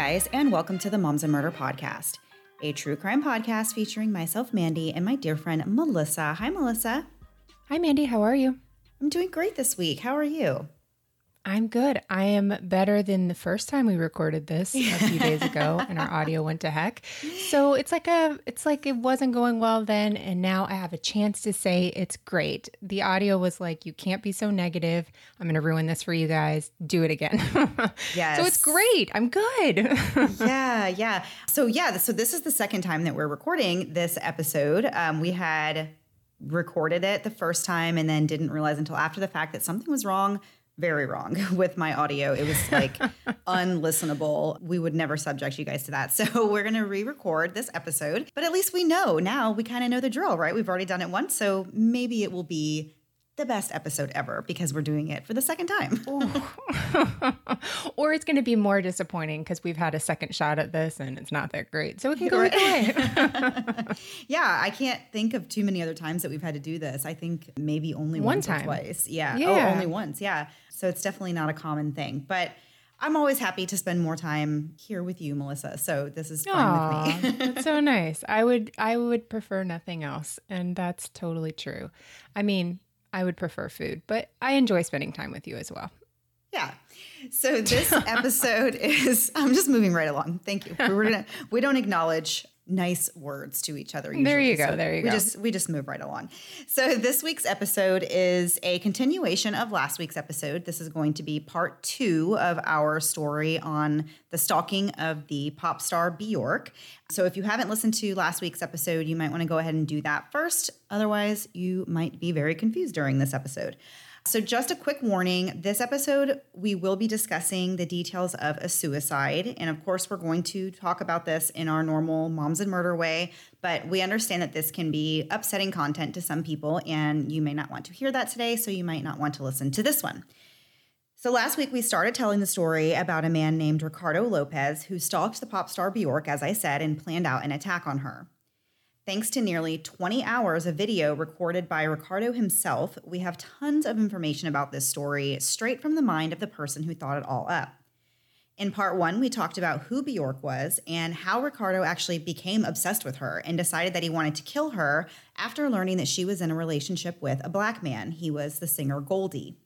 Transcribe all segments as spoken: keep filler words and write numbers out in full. guys, and welcome to the Moms and Murder Podcast, a true crime podcast featuring myself, Mandy, and my dear friend, Melissa. Hi, Melissa. Hi, Mandy. How are you? I'm doing great this week. How are you? I'm good. I am better than the first time we recorded this a few days ago and our audio went to heck. So it's like a, it's like it wasn't going well then. And now I have a chance to say it's great. The audio was like, you can't be so negative. I'm going to ruin this for you guys. Do it again. Yes. So it's great. I'm good. yeah. Yeah. So yeah. So this is the second time that we're recording this episode. Um, we had recorded it the first time and then didn't realize until after the fact that something was wrong. Very wrong with my audio. It was like unlistenable. We would never subject you guys to that. So we're going to re-record this episode, but at least we know now we kind of know the drill, right? We've already done it once. So maybe it will be the best episode ever because we're doing it for the second time. Or it's going to be more disappointing because we've had a second shot at this and it's not that great. So it can go either way. Yeah, I can't think of too many other times that we've had to do this. I think maybe only One once time. or twice. Yeah. yeah. Oh, only once. Yeah. So it's definitely not a common thing. But I'm always happy to spend more time here with you, Melissa. So this is fine Aww, with me. That's so nice. I would I would prefer nothing else. And that's totally true. I mean, I would prefer food, but I enjoy spending time with you as well. Yeah. So this episode is, I'm just moving right along. Thank you. We, were gonna, we don't acknowledge nice words to each other usually. There you go. So there you we go. Just, we just move right along. So this week's episode is a continuation of last week's episode. This is going to be part two of our story on the stalking of the pop star Bjork. So if you haven't listened to last week's episode, you might want to go ahead and do that first. Otherwise, you might be very confused during this episode. So just a quick warning, this episode, we will be discussing the details of a suicide. And of course, we're going to talk about this in our normal Moms and Murder way, but we understand that this can be upsetting content to some people and you may not want to hear that today. So you might not want to listen to this one. So last week we started telling the story about a man named Ricardo Lopez who stalked the pop star Bjork, as I said, and planned out an attack on her. Thanks to nearly twenty hours of video recorded by Ricardo himself, we have tons of information about this story straight from the mind of the person who thought it all up. In part one, we talked about who Bjork was and how Ricardo actually became obsessed with her and decided that he wanted to kill her after learning that she was in a relationship with a black man. He was the singer Goldie.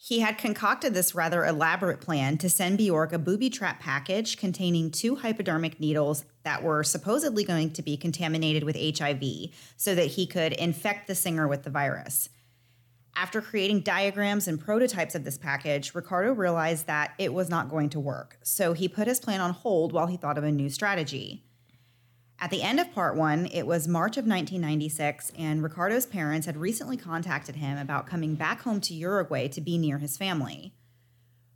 He had concocted this rather elaborate plan to send Bjork a booby trap package containing two hypodermic needles that were supposedly going to be contaminated with H I V so that he could infect the singer with the virus. After creating diagrams and prototypes of this package, Ricardo realized that it was not going to work, so he put his plan on hold while he thought of a new strategy. At the end of part one, it was March of nineteen ninety-six, and Ricardo's parents had recently contacted him about coming back home to Uruguay to be near his family.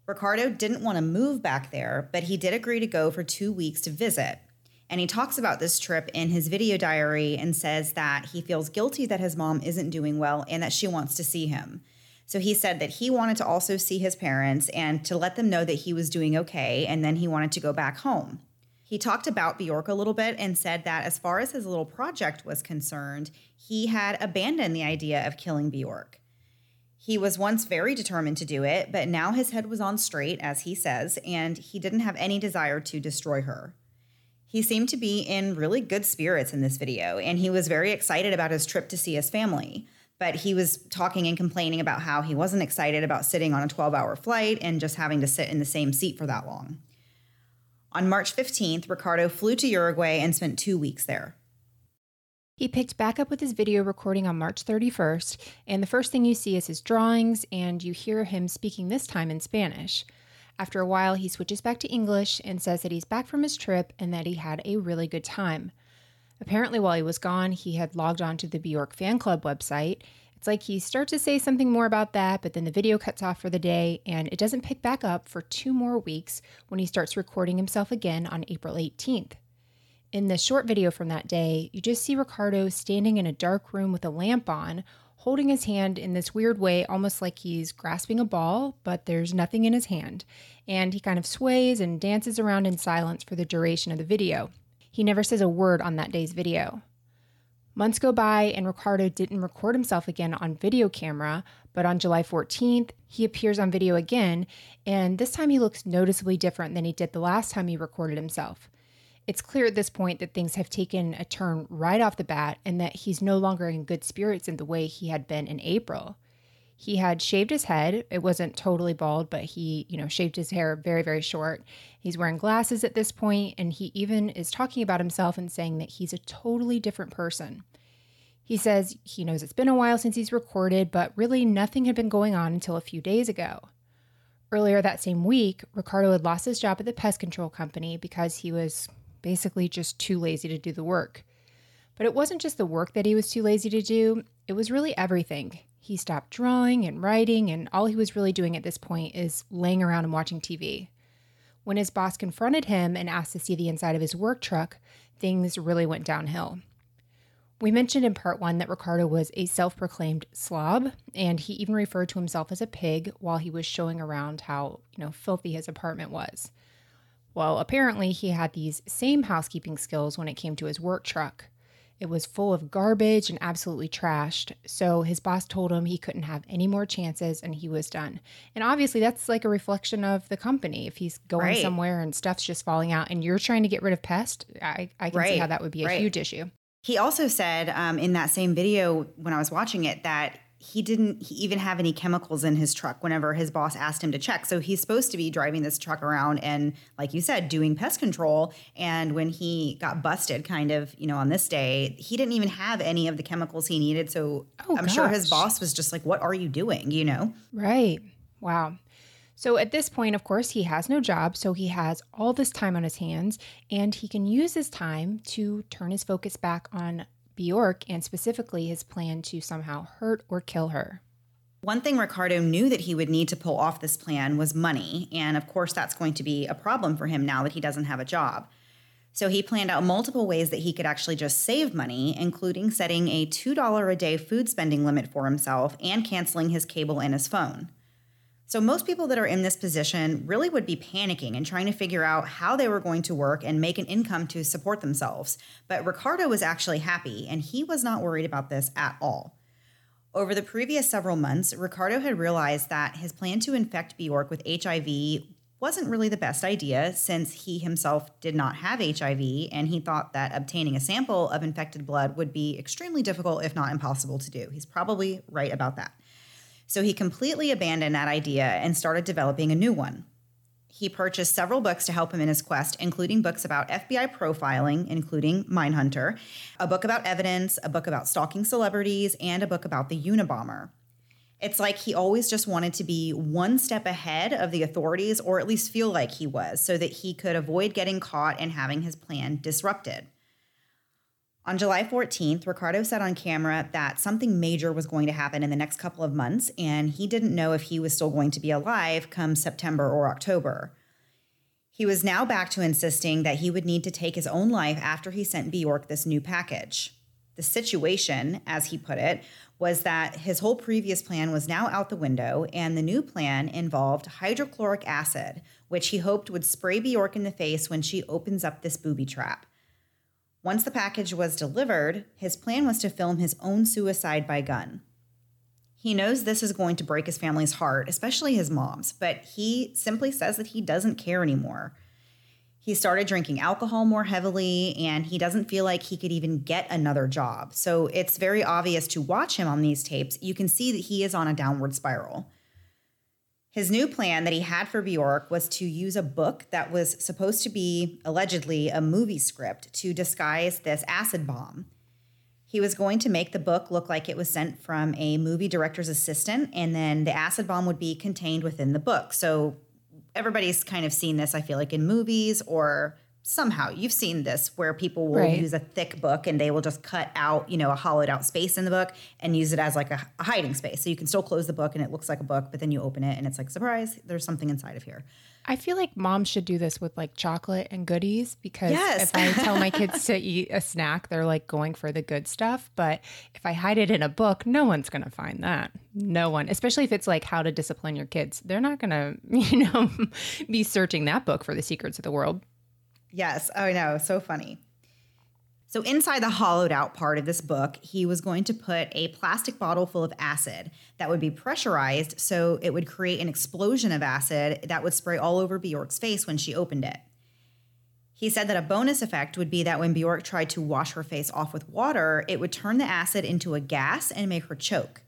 Ricardo didn't want to move back there, but he did agree to go for two weeks to visit. And he talks about this trip in his video diary and says that he feels guilty that his mom isn't doing well and that she wants to see him. So he said that he wanted to also see his parents and to let them know that he was doing okay, and then he wanted to go back home. He talked about Bjork a little bit and said that as far as his little project was concerned, he had abandoned the idea of killing Bjork. He was once very determined to do it, but now his head was on straight, as he says, and he didn't have any desire to destroy her. He seemed to be in really good spirits in this video, and he was very excited about his trip to see his family. But he was talking and complaining about how he wasn't excited about sitting on a twelve-hour flight and just having to sit in the same seat for that long. On March fifteenth, Ricardo flew to Uruguay and spent two weeks there. He picked back up with his video recording on March thirty-first, and the first thing you see is his drawings, and you hear him speaking this time in Spanish. After a while, he switches back to English and says that he's back from his trip and that he had a really good time. Apparently, while he was gone, he had logged on to the Bjork fan club website. It's like he starts to say something more about that, but then the video cuts off for the day, and it doesn't pick back up for two more weeks when he starts recording himself again on April eighteenth. In the short video from that day, you just see Ricardo standing in a dark room with a lamp on, holding his hand in this weird way, almost like he's grasping a ball, but there's nothing in his hand. And he kind of sways and dances around in silence for the duration of the video. He never says a word on that day's video. Months go by and Ricardo didn't record himself again on video camera, but on July fourteenth, he appears on video again, and this time he looks noticeably different than he did the last time he recorded himself. It's clear at this point that things have taken a turn right off the bat and that he's no longer in good spirits in the way he had been in April. He had shaved his head. It wasn't totally bald, but he, you know, shaved his hair very, very short. He's wearing glasses at this point, and he even is talking about himself and saying that he's a totally different person. He says he knows it's been a while since he's recorded, but really nothing had been going on until a few days ago. Earlier that same week, Ricardo had lost his job at the pest control company because he was basically just too lazy to do the work. But it wasn't just the work that he was too lazy to do, it was really everything. He stopped drawing and writing, and all he was really doing at this point is laying around and watching T V. When his boss confronted him and asked to see the inside of his work truck, things really went downhill. We mentioned in part one that Ricardo was a self-proclaimed slob, and he even referred to himself as a pig while he was showing around how, you know, filthy his apartment was. Well, apparently he had these same housekeeping skills when it came to his work truck. It was full of garbage and absolutely trashed, so his boss told him he couldn't have any more chances and he was done. And obviously that's like a reflection of the company. If he's going right. somewhere and stuff's just falling out and you're trying to get rid of pest, I, I can right. see how that would be a right. huge issue. He also said um, in that same video when I was watching it that he didn't he even have any chemicals in his truck whenever his boss asked him to check. So he's supposed to be driving this truck around and, like you said, doing pest control. And when he got busted kind of, you know, on this day, he didn't even have any of the chemicals he needed. So oh, I'm gosh. sure his boss was just like, what are you doing? You know? Right. Wow. So at this point, of course, he has no job, so he has all this time on his hands, and he can use his time to turn his focus back on Bjork and specifically his plan to somehow hurt or kill her. One thing Ricardo knew that he would need to pull off this plan was money, and of course that's going to be a problem for him now that he doesn't have a job. So he planned out multiple ways that he could actually just save money, including setting a two dollars a day food spending limit for himself and canceling his cable and his phone. So most people that are in this position really would be panicking and trying to figure out how they were going to work and make an income to support themselves. But Ricardo was actually happy, and he was not worried about this at all. Over the previous several months, Ricardo had realized that his plan to infect Bjork with H I V wasn't really the best idea since he himself did not have H I V, and he thought that obtaining a sample of infected blood would be extremely difficult, if not impossible, to do. He's probably right about that. So he completely abandoned that idea and started developing a new one. He purchased several books to help him in his quest, including books about F B I profiling, including Mindhunter, a book about evidence, a book about stalking celebrities, and a book about the Unabomber. It's like he always just wanted to be one step ahead of the authorities, or at least feel like he was, so that he could avoid getting caught and having his plan disrupted. On July fourteenth, Ricardo said on camera that something major was going to happen in the next couple of months, and he didn't know if he was still going to be alive come September or October. He was now back to insisting that he would need to take his own life after he sent Bjork this new package. The situation, as he put it, was that his whole previous plan was now out the window, and the new plan involved hydrochloric acid, which he hoped would spray Bjork in the face when she opens up this booby trap. Once the package was delivered, his plan was to film his own suicide by gun. He knows this is going to break his family's heart, especially his mom's, but he simply says that he doesn't care anymore. He started drinking alcohol more heavily, and he doesn't feel like he could even get another job. So it's very obvious to watch him on these tapes. You can see that he is on a downward spiral. His new plan that he had for Bjork was to use a book that was supposed to be, allegedly, a movie script to disguise this acid bomb. He was going to make the book look like it was sent from a movie director's assistant, and then the acid bomb would be contained within the book. So everybody's kind of seen this, I feel like, in movies, or somehow you've seen this where people will right. use a thick book and they will just cut out, you know, a hollowed out space in the book and use it as like a, a hiding space. So you can still close the book and it looks like a book, but then you open it and it's like, surprise, there's something inside of here. I feel like moms should do this with like chocolate and goodies, because yes. if I tell my kids to eat a snack, they're like going for the good stuff. But if I hide it in a book, no one's going to find that. No one, especially if it's like how to discipline your kids. They're not going to, you know, be searching that book for the secrets of the world. Yes. Oh, I know. So funny. So inside the hollowed out part of this book, he was going to put a plastic bottle full of acid that would be pressurized so it would create an explosion of acid that would spray all over Bjork's face when she opened it. He said that a bonus effect would be that when Bjork tried to wash her face off with water, it would turn the acid into a gas and make her choke.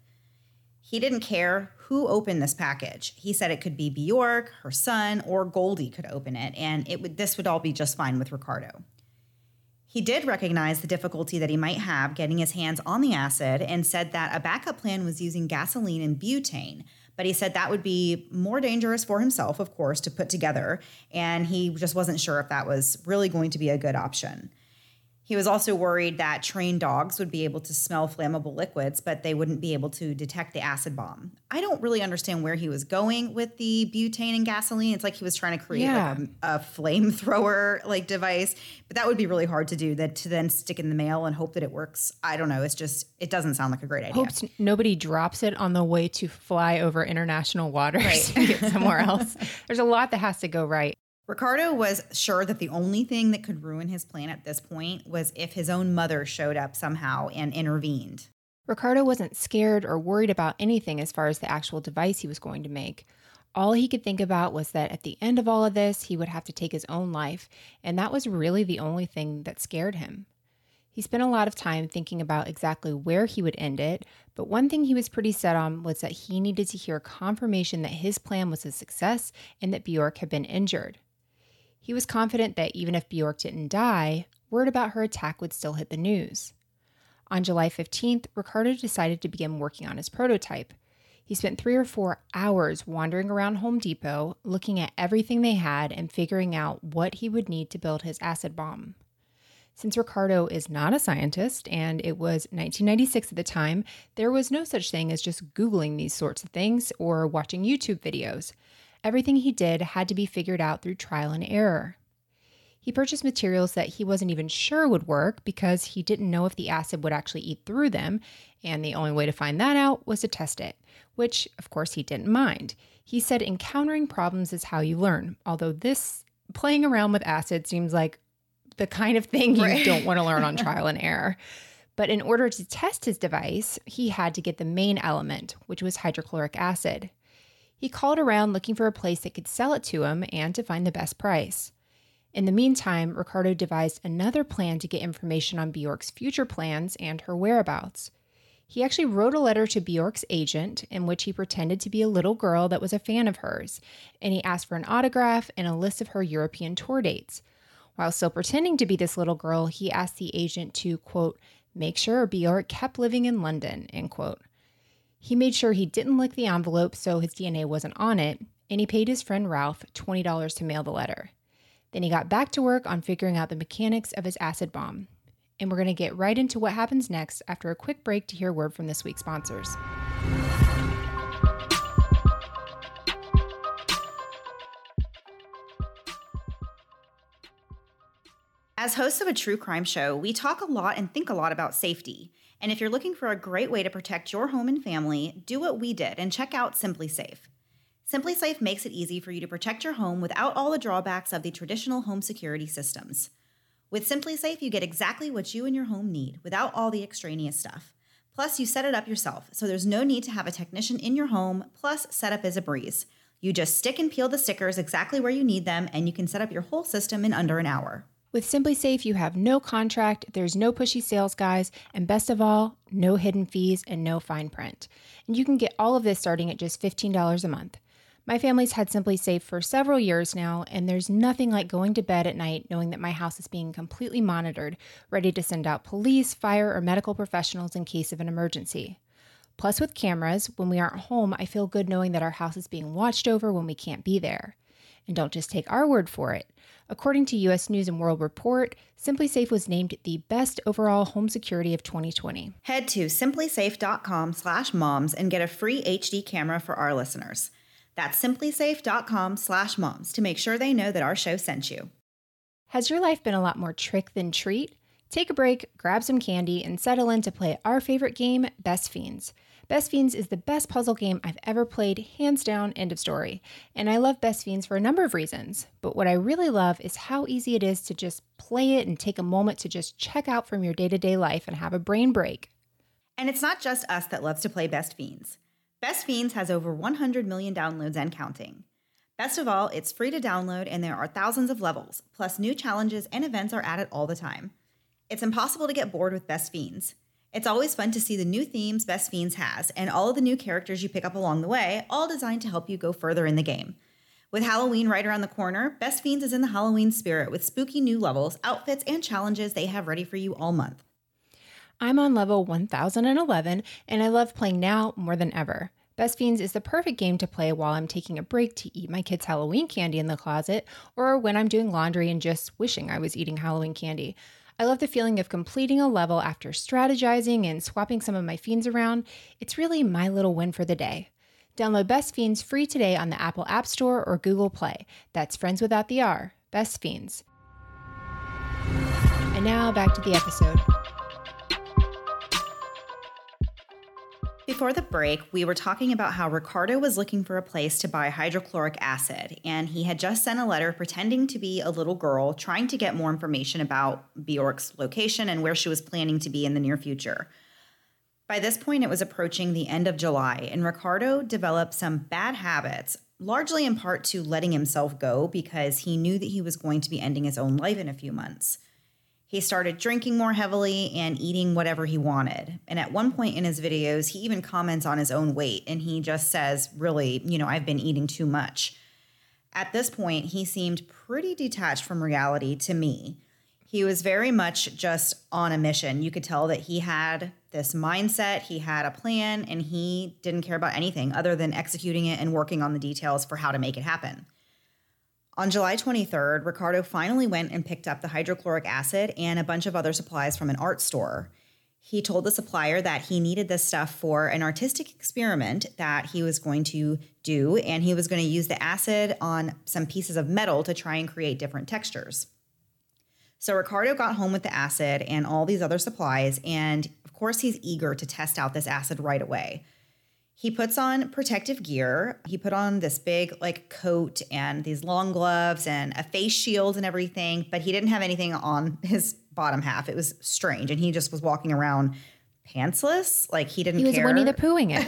He didn't care who opened this package. He said it could be Bjork, her son, or Goldie could open it, and it would this would all be just fine with Ricardo. He did recognize the difficulty that he might have getting his hands on the acid and said that a backup plan was using gasoline and butane, but he said that would be more dangerous for himself, of course, to put together, and he just wasn't sure if that was really going to be a good option. He was also worried that trained dogs would be able to smell flammable liquids, but they wouldn't be able to detect the acid bomb. I don't really understand where he was going with the butane and gasoline. It's like he was trying to create yeah. like a, a flamethrower like device, but that would be really hard to do, that to then stick in the mail and hope that it works. I don't know. It's just, it doesn't sound like a great idea. Hopes nobody drops it on the way to fly over international waters right. to get somewhere else. There's a lot that has to go right. Ricardo was sure that the only thing that could ruin his plan at this point was if his own mother showed up somehow and intervened. Ricardo wasn't scared or worried about anything as far as the actual device he was going to make. All he could think about was that at the end of all of this, he would have to take his own life, and that was really the only thing that scared him. He spent a lot of time thinking about exactly where he would end it, but one thing he was pretty set on was that he needed to hear confirmation that his plan was a success and that Bjork had been injured. He was confident that even if Bjork didn't die, word about her attack would still hit the news. On July fifteenth, Ricardo decided to begin working on his prototype. He spent three or four hours wandering around Home Depot, looking at everything they had and figuring out what he would need to build his acid bomb. Since Ricardo is not a scientist, and it was nineteen ninety-six at the time, there was no such thing as just Googling these sorts of things or watching YouTube videos. Everything he did had to be figured out through trial and error. He purchased materials that he wasn't even sure would work because he didn't know if the acid would actually eat through them, and the only way to find that out was to test it, which, of course, he didn't mind. He said encountering problems is how you learn, although this playing around with acid seems like the kind of thing you right. don't want to learn on trial and error. But in order to test his device, he had to get the main element, which was hydrochloric acid. He called around looking for a place that could sell it to him and to find the best price. In the meantime, Ricardo devised another plan to get information on Bjork's future plans and her whereabouts. He actually wrote a letter to Bjork's agent in which he pretended to be a little girl that was a fan of hers, and he asked for an autograph and a list of her European tour dates. While still pretending to be this little girl, he asked the agent to, quote, make sure Bjork kept living in London, end quote. He made sure he didn't lick the envelope so his D N A wasn't on it, and he paid his friend Ralph twenty dollars to mail the letter. Then he got back to work on figuring out the mechanics of his acid bomb. And we're going to get right into what happens next after a quick break to hear word from this week's sponsors. As hosts of a true crime show, we talk a lot and think a lot about safety. And if you're looking for a great way to protect your home and family, do what we did and check out SimpliSafe. SimpliSafe makes it easy for you to protect your home without all the drawbacks of the traditional home security systems. With SimpliSafe, you get exactly what you and your home need without all the extraneous stuff. Plus, you set it up yourself, so there's no need to have a technician in your home, plus setup is a breeze. You just stick and peel the stickers exactly where you need them, and you can set up your whole system in under an hour. With SimpliSafe, you have no contract, there's no pushy sales guys, and best of all, no hidden fees and no fine print. And you can get all of this starting at just fifteen dollars a month. My family's had SimpliSafe for several years now, and there's nothing like going to bed at night knowing that my house is being completely monitored, ready to send out police, fire, or medical professionals in case of an emergency. Plus, with cameras, when we aren't home, I feel good knowing that our house is being watched over when we can't be there. And don't just take our word for it. According to U S News and World Report, SimpliSafe was named the best overall home security of twenty twenty. Head to simplysafe.com slash moms and get a free H D camera for our listeners. That's simplysafe.com slash moms to make sure they know that our show sent you. Has your life been a lot more trick than treat? Take a break, grab some candy, and settle in to play our favorite game, Best Fiends. Best Fiends is the best puzzle game I've ever played, hands down, end of story. And I love Best Fiends for a number of reasons, but what I really love is how easy it is to just play it and take a moment to just check out from your day-to-day life and have a brain break. And it's not just us that loves to play Best Fiends. Best Fiends has over one hundred million downloads and counting. Best of all, it's free to download and there are thousands of levels, plus new challenges and events are added all the time. It's impossible to get bored with Best Fiends. It's always fun to see the new themes Best Fiends has and all of the new characters you pick up along the way, all designed to help you go further in the game. With Halloween right around the corner, Best Fiends is in the Halloween spirit with spooky new levels, outfits, and challenges they have ready for you all month. I'm on level one thousand eleven and I love playing now more than ever. Best Fiends is the perfect game to play while I'm taking a break to eat my kids' Halloween candy in the closet or when I'm doing laundry and just wishing I was eating Halloween candy. I love the feeling of completing a level after strategizing and swapping some of my fiends around. It's really my little win for the day. Download Best Fiends free today on the Apple App Store or Google Play. That's Friends Without the R, Best Fiends. And now back to the episode. Before the break, we were talking about how Ricardo was looking for a place to buy hydrochloric acid, and he had just sent a letter pretending to be a little girl, trying to get more information about Bjork's location and where she was planning to be in the near future. By this point, it was approaching the end of July, and Ricardo developed some bad habits, largely in part to letting himself go because he knew that he was going to be ending his own life in a few months. He started drinking more heavily and eating whatever he wanted. And at one point in his videos, he even comments on his own weight and he just says, really, you know, I've been eating too much. At this point, he seemed pretty detached from reality to me. He was very much just on a mission. You could tell that he had this mindset, he had a plan, and he didn't care about anything other than executing it and working on the details for how to make it happen. On July twenty-third, Ricardo finally went and picked up the hydrochloric acid and a bunch of other supplies from an art store. He told the supplier that he needed this stuff for an artistic experiment that he was going to do, and he was going to use the acid on some pieces of metal to try and create different textures. So Ricardo got home with the acid and all these other supplies, and of course he's eager to test out this acid right away. He puts on protective gear. He put on this big like coat and these long gloves and a face shield and everything, but he didn't have anything on his bottom half. It was strange. And he just was walking around pantsless. Like he didn't care. He was Winnie the Pooh-ing it.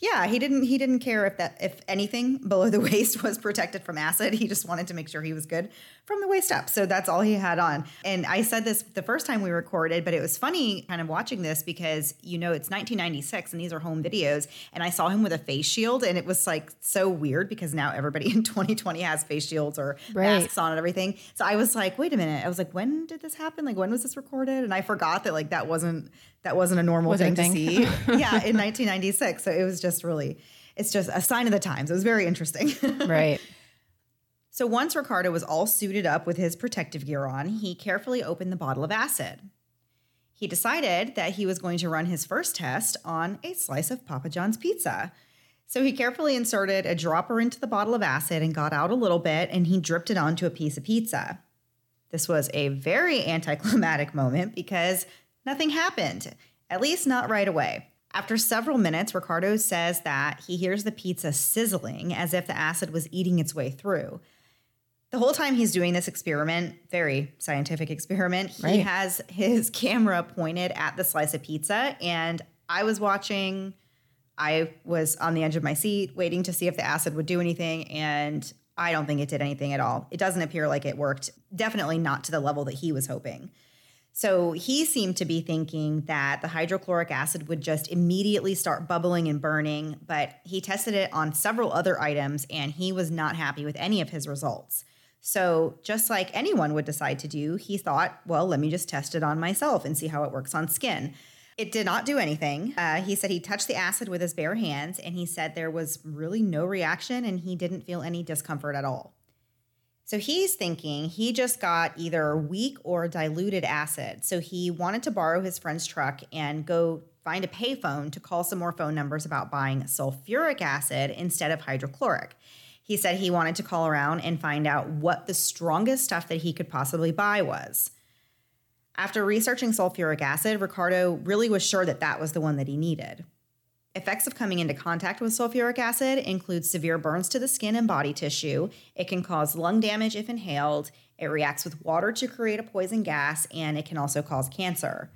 Yeah, he didn't he didn't care if that if anything below the waist was protected from acid. He just wanted to make sure he was good from the waist up. So that's all he had on. And I said this the first time we recorded, but it was funny kind of watching this because, you know, it's nineteen ninety-six and these are home videos. And I saw him with a face shield and it was like so weird because now everybody in twenty twenty has face shields or right. masks on and everything. So I was like, wait a minute. I was like, when did this happen? Like, when was this recorded? And I forgot that like that wasn't that wasn't a normal was thing, thing to see. Yeah, in nineteen ninety-six. So it was was just really, it's just a sign of the times. It was very interesting. Right. So once Ricardo was all suited up with his protective gear on, he carefully opened the bottle of acid. He decided that he was going to run his first test on a slice of Papa John's pizza. So he carefully inserted a dropper into the bottle of acid and got out a little bit and he dripped it onto a piece of pizza. This was a very anticlimactic moment because nothing happened, at least not right away. After several minutes, Ricardo says that he hears the pizza sizzling as if the acid was eating its way through. The whole time he's doing this experiment, very scientific experiment, he right. has his camera pointed at the slice of pizza. And I was watching, I was on the edge of my seat waiting to see if the acid would do anything. And I don't think it did anything at all. It doesn't appear like it worked. Definitely not to the level that he was hoping. So he seemed to be thinking that the hydrochloric acid would just immediately start bubbling and burning, but he tested it on several other items and he was not happy with any of his results. So just like anyone would decide to do, he thought, well, let me just test it on myself and see how it works on skin. It did not do anything. Uh, he said he touched the acid with his bare hands and he said there was really no reaction and he didn't feel any discomfort at all. So he's thinking he just got either weak or diluted acid. So he wanted to borrow his friend's truck and go find a payphone to call some more phone numbers about buying sulfuric acid instead of hydrochloric. He said he wanted to call around and find out what the strongest stuff that he could possibly buy was. After researching sulfuric acid, Ricardo really was sure that that was the one that he needed. Effects of coming into contact with sulfuric acid include severe burns to the skin and body tissue. It can cause lung damage if inhaled. It reacts with water to create a poison gas, and it can also cause cancer.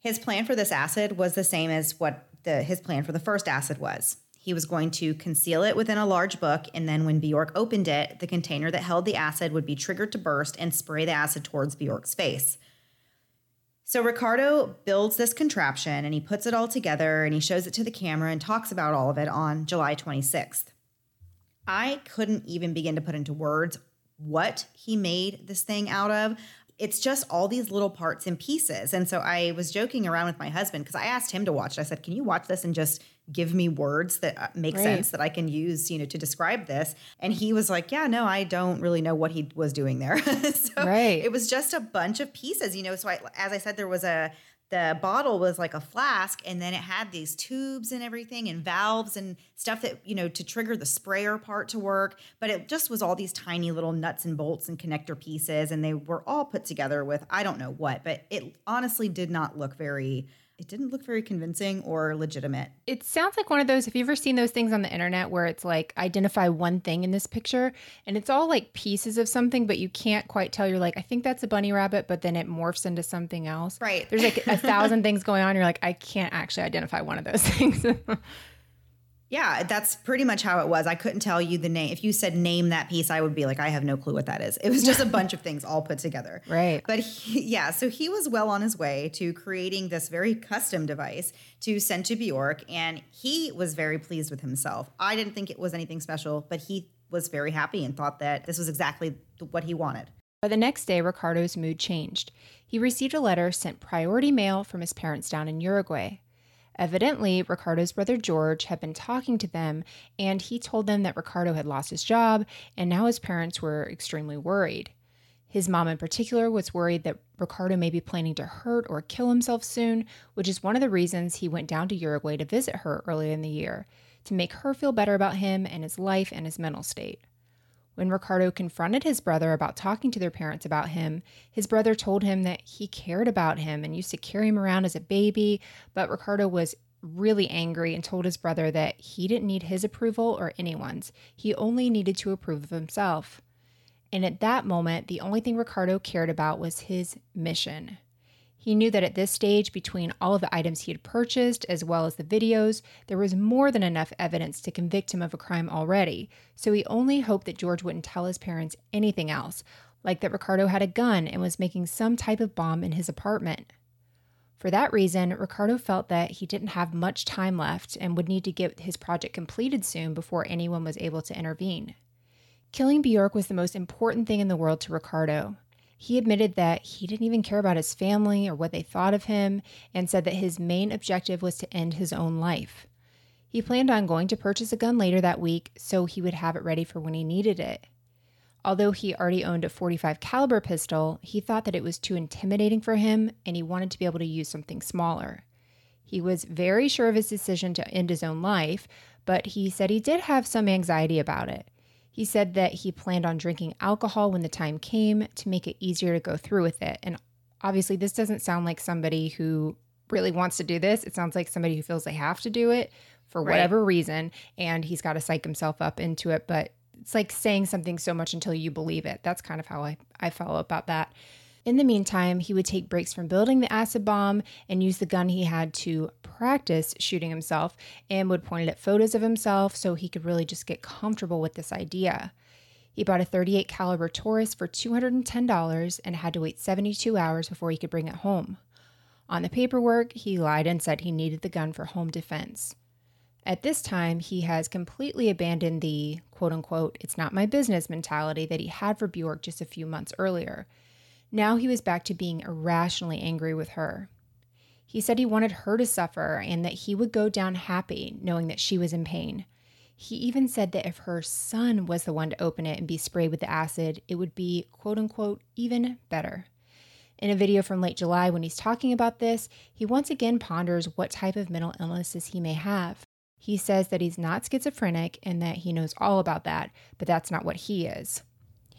His plan for this acid was the same as what the, his plan for the first acid was. He was going to conceal it within a large book, and then when Bjork opened it, the container that held the acid would be triggered to burst and spray the acid towards Bjork's face. So Ricardo builds this contraption, and he puts it all together, and he shows it to the camera and talks about all of it on July twenty-sixth. I couldn't even begin to put into words what he made this thing out of. It's just all these little parts and pieces. And so I was joking around with my husband because I asked him to watch it. I said, can you watch this and just give me words that make right. sense that I can use, you know, to describe this? And he was like, yeah, no, I don't really know what he was doing there. so right. It was just a bunch of pieces, you know. So I, as I said, there was a, the bottle was like a flask, and then it had these tubes and everything and valves and stuff that, you know, to trigger the sprayer part to work. But it just was all these tiny little nuts and bolts and connector pieces. And they were all put together with, I don't know what, but it honestly did not look very, it didn't look very convincing or legitimate. It sounds like one of those, if you've ever seen those things on the internet where it's like, identify one thing in this picture, and it's all like pieces of something, but you can't quite tell. You're like, I think that's a bunny rabbit, but then it morphs into something else. Right. There's like a thousand things going on. You're like, I can't actually identify one of those things. Yeah, that's pretty much how it was. I couldn't tell you the name. If you said name that piece, I would be like, I have no clue what that is. It was just a bunch of things all put together. Right. But he, yeah, so he was well on his way to creating this very custom device to send to Bjork, and he was very pleased with himself. I didn't think it was anything special, but he was very happy and thought that this was exactly what he wanted. By the next day, Ricardo's mood changed. He received a letter sent priority mail from his parents down in Uruguay. Evidently, Ricardo's brother George had been talking to them, and he told them that Ricardo had lost his job, and now his parents were extremely worried. His mom in particular was worried that Ricardo may be planning to hurt or kill himself soon, which is one of the reasons he went down to Uruguay to visit her earlier in the year, to make her feel better about him and his life and his mental state. When Ricardo confronted his brother about talking to their parents about him, his brother told him that he cared about him and used to carry him around as a baby, but Ricardo was really angry and told his brother that he didn't need his approval or anyone's. He only needed to approve of himself. And at that moment, the only thing Ricardo cared about was his mission. He knew that at this stage, between all of the items he had purchased, as well as the videos, there was more than enough evidence to convict him of a crime already, so he only hoped that George wouldn't tell his parents anything else, like that Ricardo had a gun and was making some type of bomb in his apartment. For that reason, Ricardo felt that he didn't have much time left and would need to get his project completed soon before anyone was able to intervene. Killing Bjork was the most important thing in the world to Ricardo. He admitted that he didn't even care about his family or what they thought of him, and said that his main objective was to end his own life. He planned on going to purchase a gun later that week so he would have it ready for when he needed it. Although he already owned a forty-five caliber pistol, he thought that it was too intimidating for him and he wanted to be able to use something smaller. He was very sure of his decision to end his own life, but he said he did have some anxiety about it. He said that he planned on drinking alcohol when the time came to make it easier to go through with it. And obviously, this doesn't sound like somebody who really wants to do this. It sounds like somebody who feels they have to do it for whatever right. reason, and he's got to psych himself up into it. But it's like saying something so much until you believe it. That's kind of how I, I follow about that. In the meantime, he would take breaks from building the acid bomb and use the gun he had to practice shooting himself, and would point it at photos of himself so he could really just get comfortable with this idea. He bought a thirty-eight caliber Taurus for two hundred ten dollars and had to wait seventy-two hours before he could bring it home. On the paperwork, he lied and said he needed the gun for home defense. At this time, he has completely abandoned the quote-unquote, it's not my business mentality that he had for Bjork just a few months earlier. Now he was back to being irrationally angry with her. He said he wanted her to suffer and that he would go down happy, knowing that she was in pain. He even said that if her son was the one to open it and be sprayed with the acid, it would be, quote-unquote, even better. In a video from late July when he's talking about this, he once again ponders what type of mental illnesses he may have. He says that he's not schizophrenic and that he knows all about that, but that's not what he is.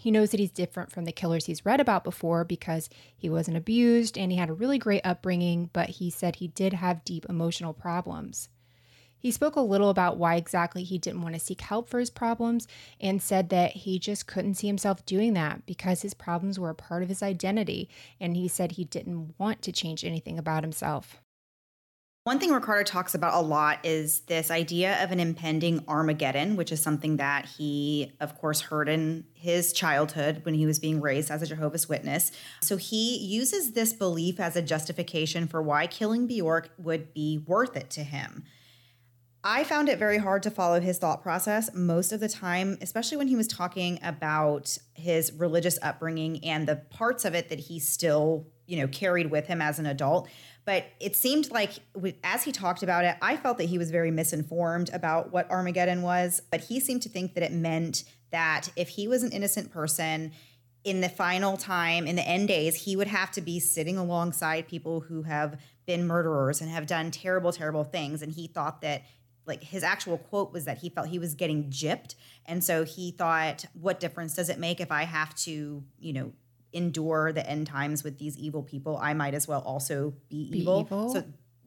He knows that he's different from the killers he's read about before because he wasn't abused and he had a really great upbringing, but he said he did have deep emotional problems. He spoke a little about why exactly he didn't want to seek help for his problems and said that he just couldn't see himself doing that because his problems were a part of his identity, and he said he didn't want to change anything about himself. One thing Ricardo talks about a lot is this idea of an impending Armageddon, which is something that he, of course, heard in his childhood when he was being raised as a Jehovah's Witness. So he uses this belief as a justification for why killing Bjork would be worth it to him. I found it very hard to follow his thought process most of the time, especially when he was talking about his religious upbringing and the parts of it that he still, you know, carried with him as an adult. But it seemed like as he talked about it, I felt that he was very misinformed about what Armageddon was. But he seemed to think that it meant that if he was an innocent person, in the final time, in the end days, he would have to be sitting alongside people who have been murderers and have done terrible, terrible things. And he thought that, like, his actual quote was that he felt he was getting gypped. And so he thought, what difference does it make if I have to, you know, endure the end times with these evil people? I might as well also be, be evil. evil. So,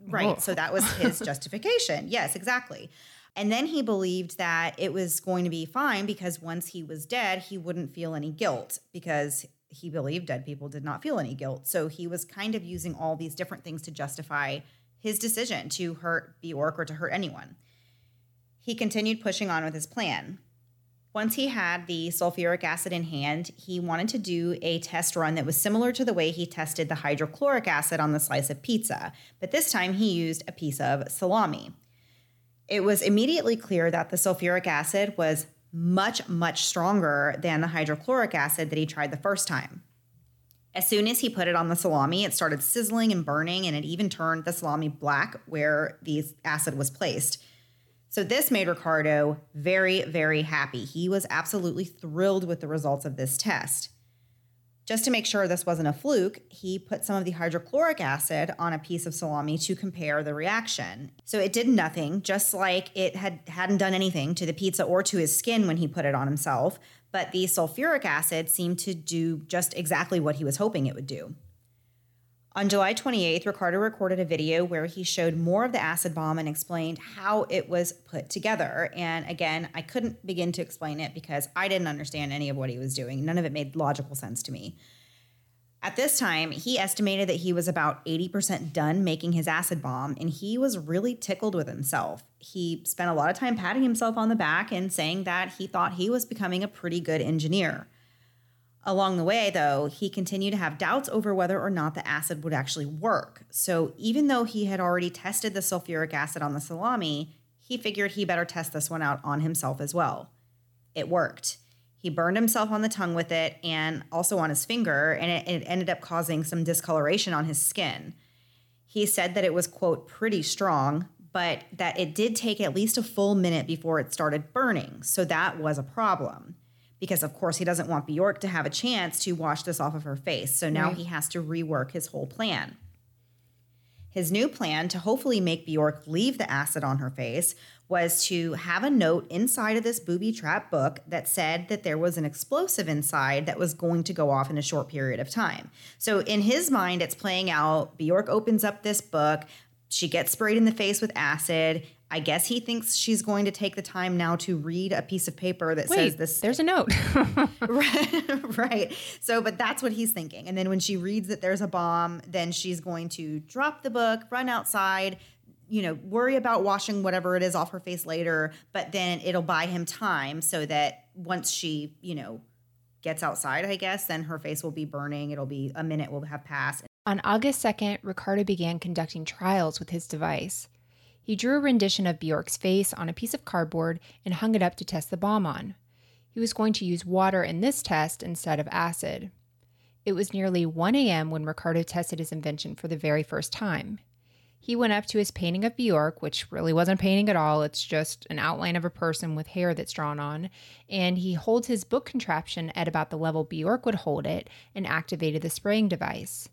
right. Whoa. So that was his justification. Yes, exactly. And then he believed that it was going to be fine because once he was dead, he wouldn't feel any guilt because he believed dead people did not feel any guilt. So he was kind of using all these different things to justify his decision to hurt Bjork or to hurt anyone. He continued pushing on with his plan. Once he had the sulfuric acid in hand, he wanted to do a test run that was similar to the way he tested the hydrochloric acid on the slice of pizza, but this time he used a piece of salami. It was immediately clear that the sulfuric acid was much, much stronger than the hydrochloric acid that he tried the first time. As soon as he put it on the salami, it started sizzling and burning, and it even turned the salami black where the acid was placed. So this made Ricardo very, very happy. He was absolutely thrilled with the results of this test. Just to make sure this wasn't a fluke, he put some of the hydrochloric acid on a piece of salami to compare the reaction. So it did nothing, just like it had, hadn't done anything to the pizza or to his skin when he put it on himself, but the sulfuric acid seemed to do just exactly what he was hoping it would do. On July twenty-eighth, Ricardo recorded a video where he showed more of the acid bomb and explained how it was put together. And again, I couldn't begin to explain it because I didn't understand any of what he was doing. None of it made logical sense to me. At this time, he estimated that he was about eighty percent done making his acid bomb, and he was really tickled with himself. He spent a lot of time patting himself on the back and saying that he thought he was becoming a pretty good engineer. Along the way, though, he continued to have doubts over whether or not the acid would actually work. So even though he had already tested the sulfuric acid on the salami, he figured he better test this one out on himself as well. It worked. He burned himself on the tongue with it and also on his finger, and it, it ended up causing some discoloration on his skin. He said that it was, quote, pretty strong, but that it did take at least a full minute before it started burning. So that was a problem. Because, of course, he doesn't want Bjork to have a chance to wash this off of her face. So now right. He has to rework his whole plan. His new plan to hopefully make Bjork leave the acid on her face was to have a note inside of this booby trap book that said that there was an explosive inside that was going to go off in a short period of time. So in his mind, it's playing out. Bjork opens up this book. She gets sprayed in the face with acid. I guess he thinks she's going to take the time now to read a piece of paper that Wait, says this. There's a note. right, right. So, but that's what he's thinking. And then when she reads that there's a bomb, then she's going to drop the book, run outside, you know, worry about washing whatever it is off her face later. But then it'll buy him time so that once she, you know, gets outside, I guess, then her face will be burning. It'll be a minute will have passed. On August second, Ricardo began conducting trials with his device. He drew a rendition of Bjork's face on a piece of cardboard and hung it up to test the bomb on. He was going to use water in this test instead of acid. It was nearly one a.m. when Ricardo tested his invention for the very first time. He went up to his painting of Bjork, which really wasn't painting at all, it's just an outline of a person with hair that's drawn on, and he holds his book contraption at about the level Bjork would hold it and activated the spraying device.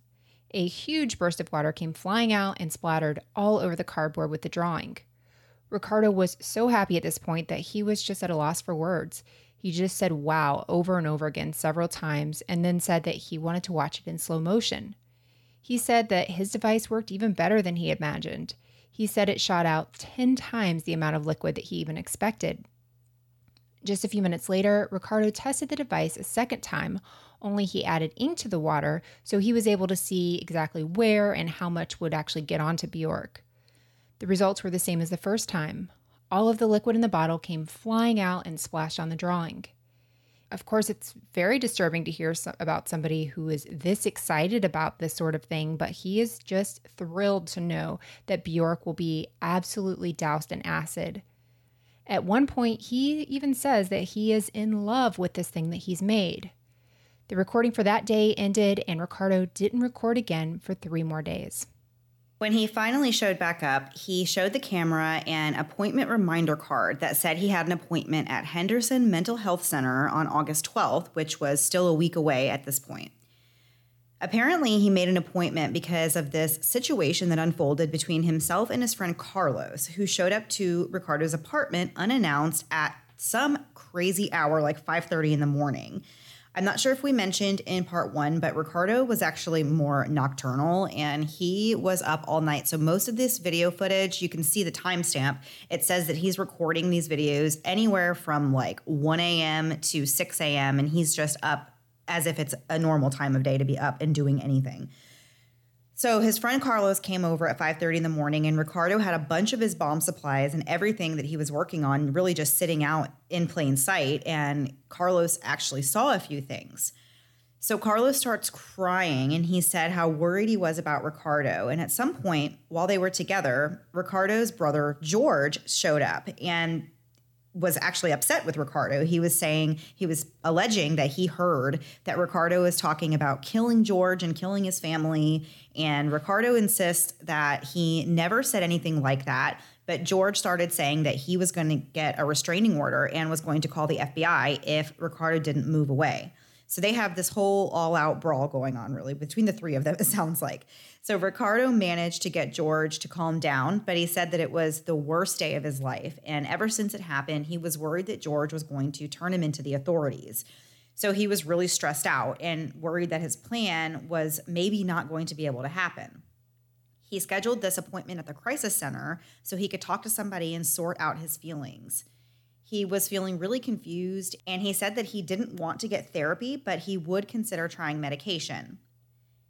A huge burst of water came flying out and splattered all over the cardboard with the drawing. Ricardo was so happy at this point that he was just at a loss for words. He just said wow over and over again several times and then said that he wanted to watch it in slow motion. He said that his device worked even better than he imagined. He said it shot out ten times the amount of liquid that he even expected. Just a few minutes later, Ricardo tested the device a second time, only he added ink to the water, so he was able to see exactly where and how much would actually get onto Bjork. The results were the same as the first time. All of the liquid in the bottle came flying out and splashed on the drawing. Of course, it's very disturbing to hear about somebody who is this excited about this sort of thing, but he is just thrilled to know that Bjork will be absolutely doused in acid. At one point, he even says that he is in love with this thing that he's made. The recording for that day ended, and Ricardo didn't record again for three more days. When he finally showed back up, he showed the camera an appointment reminder card that said he had an appointment at Henderson Mental Health Center on August twelfth, which was still a week away at this point. Apparently, he made an appointment because of this situation that unfolded between himself and his friend Carlos, who showed up to Ricardo's apartment unannounced at some crazy hour, like five thirty in the morning. I'm not sure if we mentioned in part one, but Ricardo was actually more nocturnal, and he was up all night. So most of this video footage, you can see the timestamp. It says that he's recording these videos anywhere from like one a.m. to six a.m., and he's just up as if it's a normal time of day to be up and doing anything. So his friend Carlos came over at five thirty in the morning, and Ricardo had a bunch of his bomb supplies and everything that he was working on really just sitting out in plain sight, and Carlos actually saw a few things. So Carlos starts crying, and he said how worried he was about Ricardo. And at some point, while they were together, Ricardo's brother George showed up and was actually upset with Ricardo. He was saying, he was alleging that he heard that Ricardo was talking about killing George and killing his family. And Ricardo insists that he never said anything like that. But George started saying that he was going to get a restraining order and was going to call the F B I if Ricardo didn't move away. So they have this whole all-out brawl going on, really, between the three of them, it sounds like. So Ricardo managed to get George to calm down, but he said that it was the worst day of his life. And ever since it happened, he was worried that George was going to turn him into the authorities. So he was really stressed out and worried that his plan was maybe not going to be able to happen. He scheduled this appointment at the crisis center so he could talk to somebody and sort out his feelings. He was feeling really confused, and he said that he didn't want to get therapy, but he would consider trying medication.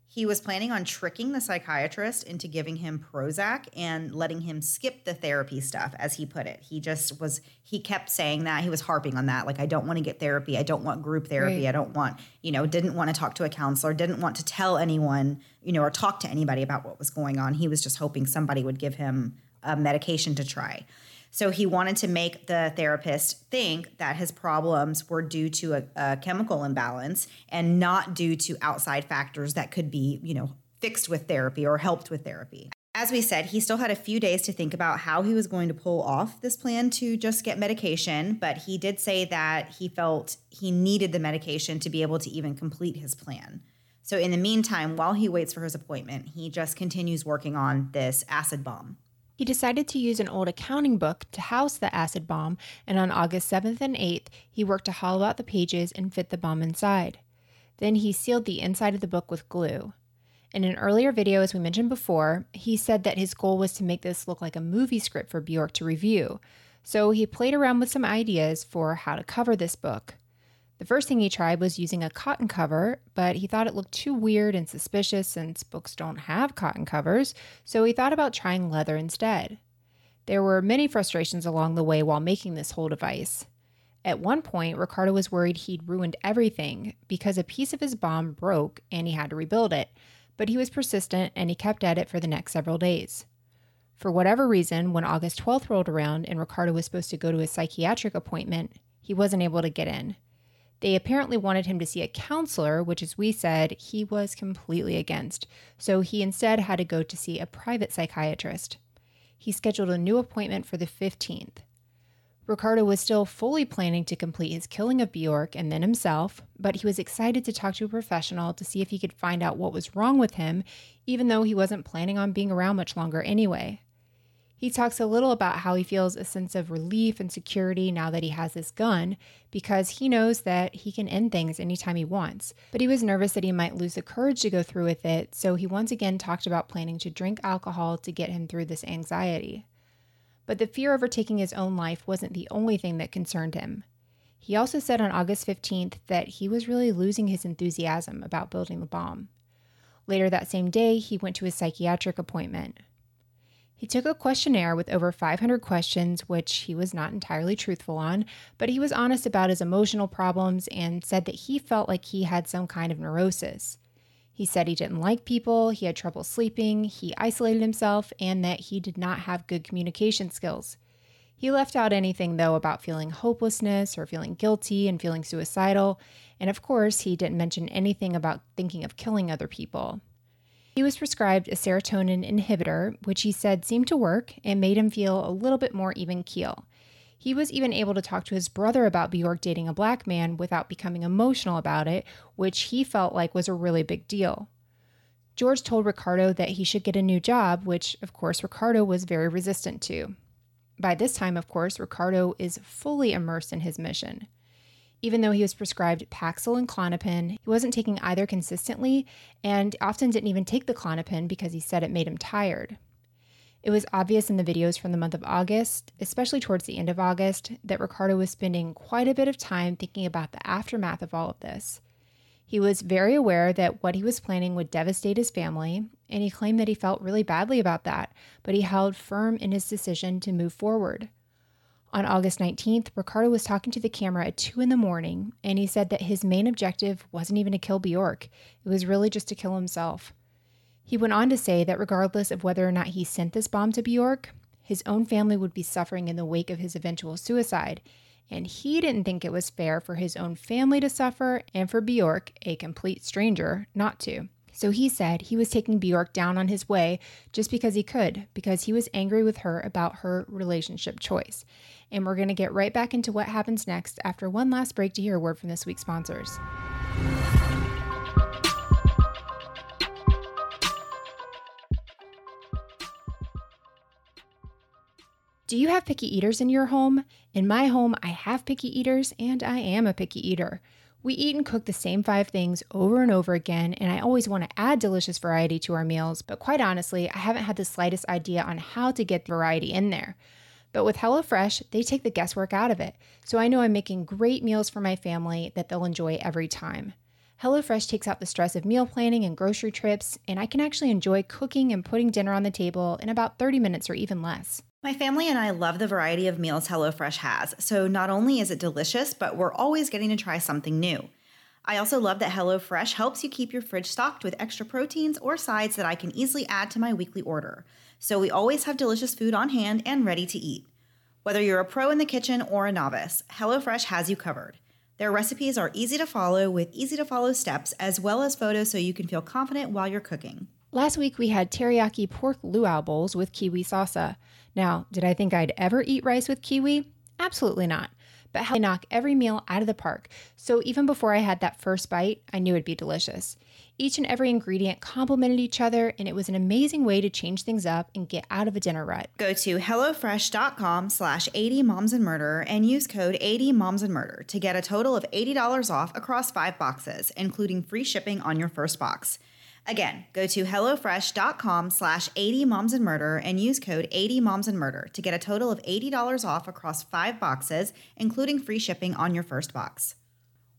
He was planning on tricking the psychiatrist into giving him Prozac and letting him skip the therapy stuff, as he put it. He just was, he kept saying that, he was harping on that, like, I don't want to get therapy, I don't want group therapy, right. I don't want, you know, didn't want to talk to a counselor, didn't want to tell anyone, you know, or talk to anybody about what was going on. He was just hoping somebody would give him a medication to try. So he wanted to make the therapist think that his problems were due to a, a chemical imbalance and not due to outside factors that could be, you know, fixed with therapy or helped with therapy. As we said, he still had a few days to think about how he was going to pull off this plan to just get medication, but he did say that he felt he needed the medication to be able to even complete his plan. So in the meantime, while he waits for his appointment, he just continues working on this acid bomb. He decided to use an old accounting book to house the acid bomb, and on August seventh and eighth, he worked to hollow out the pages and fit the bomb inside. Then he sealed the inside of the book with glue. In an earlier video, as we mentioned before, he said that his goal was to make this look like a movie script for Bjork to review, so he played around with some ideas for how to cover this book. The first thing he tried was using a cotton cover, but he thought it looked too weird and suspicious since books don't have cotton covers, so he thought about trying leather instead. There were many frustrations along the way while making this whole device. At one point, Ricardo was worried he'd ruined everything because a piece of his bomb broke and he had to rebuild it, but he was persistent and he kept at it for the next several days. For whatever reason, when August twelfth rolled around and Ricardo was supposed to go to his psychiatric appointment, he wasn't able to get in. They apparently wanted him to see a counselor, which, as we said, he was completely against, so he instead had to go to see a private psychiatrist. He scheduled a new appointment for the fifteenth. Ricardo was still fully planning to complete his killing of Bjork and then himself, but he was excited to talk to a professional to see if he could find out what was wrong with him, even though he wasn't planning on being around much longer anyway. He talks a little about how he feels a sense of relief and security now that he has his gun, because he knows that he can end things anytime he wants. But he was nervous that he might lose the courage to go through with it, so he once again talked about planning to drink alcohol to get him through this anxiety. But the fear over taking his own life wasn't the only thing that concerned him. He also said on August fifteenth that he was really losing his enthusiasm about building the bomb. Later that same day, he went to his psychiatric appointment. He took a questionnaire with over five hundred questions, which he was not entirely truthful on, but he was honest about his emotional problems and said that he felt like he had some kind of neurosis. He said he didn't like people, he had trouble sleeping, he isolated himself, and that he did not have good communication skills. He left out anything, though, about feeling hopelessness or feeling guilty and feeling suicidal, and of course, he didn't mention anything about thinking of killing other people. He was prescribed a serotonin inhibitor, which he said seemed to work and made him feel a little bit more even keel. He was even able to talk to his brother about Bjork dating a black man without becoming emotional about it, which he felt like was a really big deal. George told Ricardo that he should get a new job, which, of course, Ricardo was very resistant to. By this time, of course, Ricardo is fully immersed in his mission. Even though he was prescribed Paxil and Klonopin, he wasn't taking either consistently and often didn't even take the Klonopin because he said it made him tired. It was obvious in the videos from the month of August, especially towards the end of August, that Ricardo was spending quite a bit of time thinking about the aftermath of all of this. He was very aware that what he was planning would devastate his family, and he claimed that he felt really badly about that, but he held firm in his decision to move forward. On August nineteenth, Ricardo was talking to the camera at two in the morning, and he said that his main objective wasn't even to kill Bjork. It was really just to kill himself. He went on to say that regardless of whether or not he sent this bomb to Bjork, his own family would be suffering in the wake of his eventual suicide, and he didn't think it was fair for his own family to suffer and for Bjork, a complete stranger, not to. So he said he was taking Bjork down on his way just because he could, because he was angry with her about her relationship choice. And we're going to get right back into what happens next after one last break to hear a word from this week's sponsors. Do you have picky eaters in your home? In my home, I have picky eaters, and I am a picky eater. We eat and cook the same five things over and over again, and I always want to add delicious variety to our meals, but quite honestly, I haven't had the slightest idea on how to get variety in there. But with HelloFresh, they take the guesswork out of it, so I know I'm making great meals for my family that they'll enjoy every time. HelloFresh takes out the stress of meal planning and grocery trips, and I can actually enjoy cooking and putting dinner on the table in about thirty minutes or even less. My family and I love the variety of meals HelloFresh has, so not only is it delicious, but we're always getting to try something new. I also love that HelloFresh helps you keep your fridge stocked with extra proteins or sides that I can easily add to my weekly order, so we always have delicious food on hand and ready to eat. Whether you're a pro in the kitchen or a novice, HelloFresh has you covered. Their recipes are easy to follow with easy-to-follow steps as well as photos so you can feel confident while you're cooking. Last week, we had teriyaki pork luau bowls with kiwi salsa. Now, did I think I'd ever eat rice with kiwi? Absolutely not. But how they knock every meal out of the park. So even before I had that first bite, I knew it'd be delicious. Each and every ingredient complemented each other, and it was an amazing way to change things up and get out of a dinner rut. Go to HelloFresh.com slash 80MomsAndMurder and use code eighty moms and murder to get a total of eighty dollars off across five boxes, including free shipping on your first box. Again, go to HelloFresh.com slash 80MomsAndMurder and use code eighty moms and murder to get a total of eighty dollars off across five boxes, including free shipping on your first box.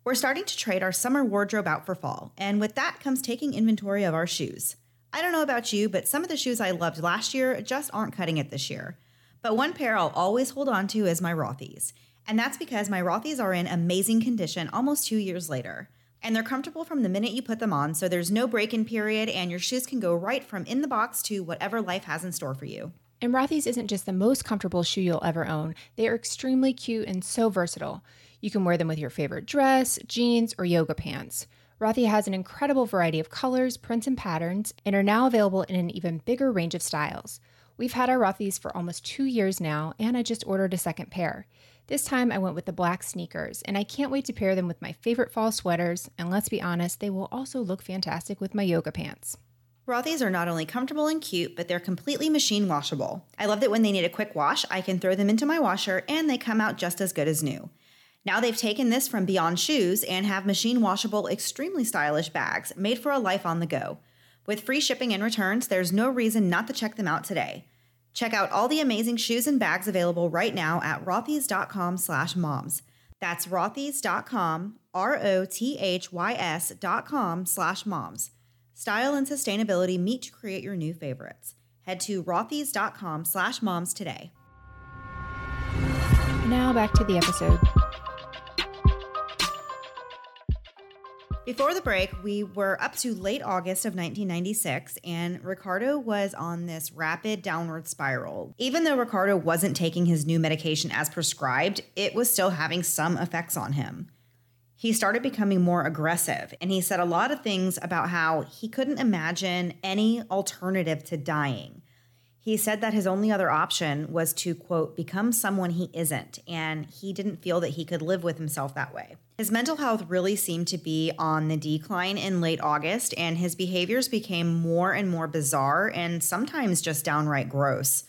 We're starting to trade our summer wardrobe out for fall, and with that comes taking inventory of our shoes. I don't know about you, but some of the shoes I loved last year just aren't cutting it this year. But one pair I'll always hold on to is my Rothy's, and that's because my Rothy's are in amazing condition almost two years later. And they're comfortable from the minute you put them on, so there's no break-in period, and your shoes can go right from in the box to whatever life has in store for you. And Rothy's isn't just the most comfortable shoe you'll ever own. They are extremely cute and so versatile. You can wear them with your favorite dress, jeans, or yoga pants. Rothy has an incredible variety of colors, prints, and patterns, and are now available in an even bigger range of styles. We've had our Rothy's for almost two years now, and I just ordered a second pair. This time I went with the black sneakers, and I can't wait to pair them with my favorite fall sweaters, and let's be honest, they will also look fantastic with my yoga pants. Rothy's are not only comfortable and cute, but they're completely machine washable. I love that when they need a quick wash, I can throw them into my washer and they come out just as good as new. Now they've taken this from Beyond Shoes and have machine washable, extremely stylish bags made for a life on the go. With free shipping and returns, there's no reason not to check them out today. Check out all the amazing shoes and bags available right now at rothys.com slash moms. That's rothys dot com, R O T H Y S dot com slash moms. Style and sustainability meet to create your new favorites. Head to rothys.com slash moms today. Now back to the episode. Before the break, we were up to late August of nineteen ninety-six, and Ricardo was on this rapid downward spiral. Even though Ricardo wasn't taking his new medication as prescribed, it was still having some effects on him. He started becoming more aggressive, and he said a lot of things about how he couldn't imagine any alternative to dying. He said that his only other option was to, quote, become someone he isn't, and he didn't feel that he could live with himself that way. His mental health really seemed to be on the decline in late August, and his behaviors became more and more bizarre and sometimes just downright gross.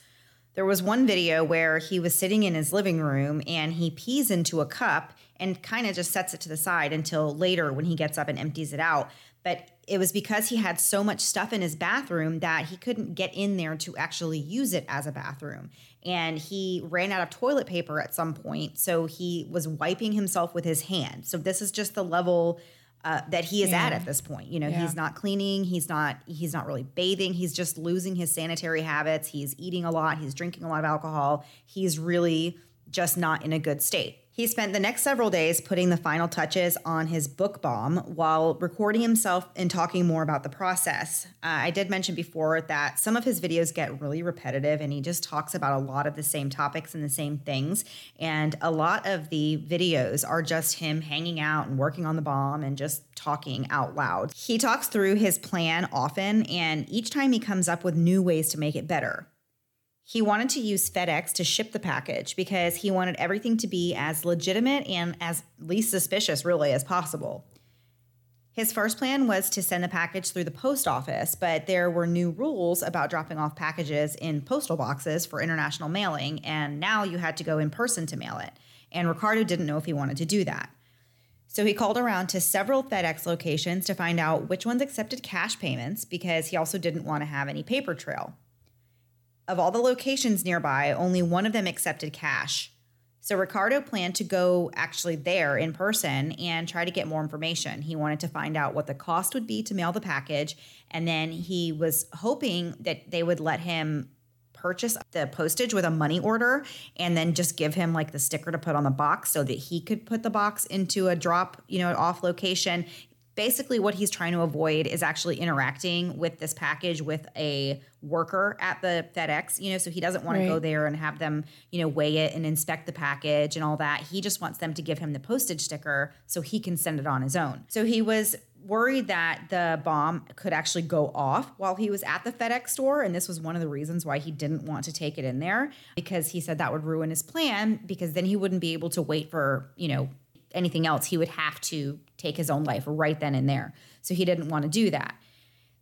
There was one video where he was sitting in his living room and he pees into a cup and kind of just sets it to the side until later when he gets up and empties it out. But it was because he had so much stuff in his bathroom that he couldn't get in there to actually use it as a bathroom. And he ran out of toilet paper at some point, so he was wiping himself with his hand. So this is just the level uh, that he is yeah. at at this point. You know, yeah. he's not cleaning, he's not he's not really bathing, he's just losing his sanitary habits, he's eating a lot, he's drinking a lot of alcohol, he's really just not in a good state. He spent the next several days putting the final touches on his book bomb while recording himself and talking more about the process. Uh, I did mention before that some of his videos get really repetitive and he just talks about a lot of the same topics and the same things. And a lot of the videos are just him hanging out and working on the bomb and just talking out loud. He talks through his plan often, and each time he comes up with new ways to make it better. He wanted to use FedEx to ship the package because he wanted everything to be as legitimate and as least suspicious, really, as possible. His first plan was to send the package through the post office, but there were new rules about dropping off packages in postal boxes for international mailing, and now you had to go in person to mail it. And Ricardo didn't know if he wanted to do that. So he called around to several FedEx locations to find out which ones accepted cash payments because he also didn't want to have any paper trail. Of all the locations nearby, only one of them accepted cash. So Ricardo planned to go actually there in person and try to get more information. He wanted to find out what the cost would be to mail the package, and then he was hoping that they would let him purchase the postage with a money order and then just give him like the sticker to put on the box so that he could put the box into a drop, you know, off location. Basically, what he's trying to avoid is actually interacting with this package with a worker at the FedEx, you know, so he doesn't want right. to go there and have them, you know, weigh it and inspect the package and all that. He just wants them to give him the postage sticker so he can send it on his own. So he was worried that the bomb could actually go off while he was at the FedEx store. And this was one of the reasons why he didn't want to take it in there, because he said that would ruin his plan, because then he wouldn't be able to wait for, you know, anything else. He would have to take his own life right then and there. So he didn't want to do that.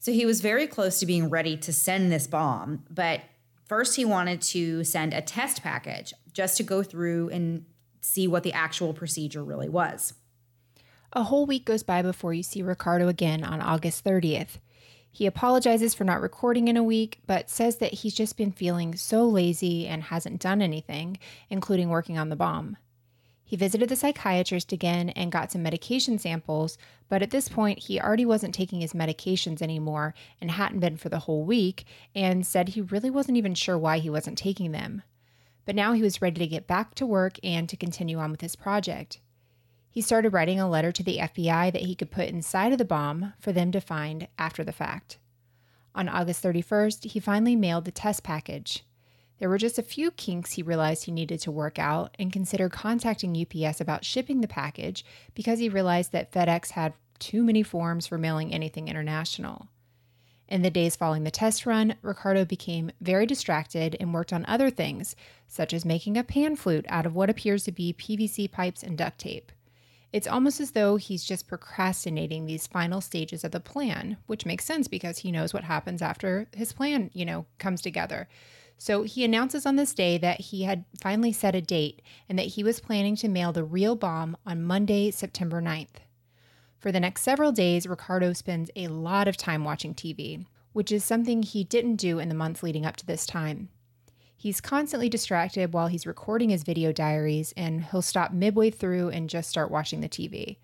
So he was very close to being ready to send this bomb, but first he wanted to send a test package just to go through and see what the actual procedure really was. A whole week goes by before you see Ricardo again on August thirtieth. He apologizes for not recording in a week, but says that he's just been feeling so lazy and hasn't done anything, including working on the bomb. He visited the psychiatrist again and got some medication samples, but at this point, he already wasn't taking his medications anymore and hadn't been for the whole week, and said he really wasn't even sure why he wasn't taking them. But now he was ready to get back to work and to continue on with his project. He started writing a letter to the F B I that he could put inside of the bomb for them to find after the fact. On August thirty-first, he finally mailed the test package. There were just a few kinks he realized he needed to work out and considered contacting U P S about shipping the package because he realized that FedEx had too many forms for mailing anything international. In the days following the test run, Ricardo became very distracted and worked on other things, such as making a pan flute out of what appears to be P V C pipes and duct tape. It's almost as though he's just procrastinating these final stages of the plan, which makes sense because he knows what happens after his plan, you know, comes together. So he announces on this day that he had finally set a date and that he was planning to mail the real bomb on Monday, September ninth. For the next several days, Ricardo spends a lot of time watching T V, which is something he didn't do in the months leading up to this time. He's constantly distracted while he's recording his video diaries, and he'll stop midway through and just start watching the T V.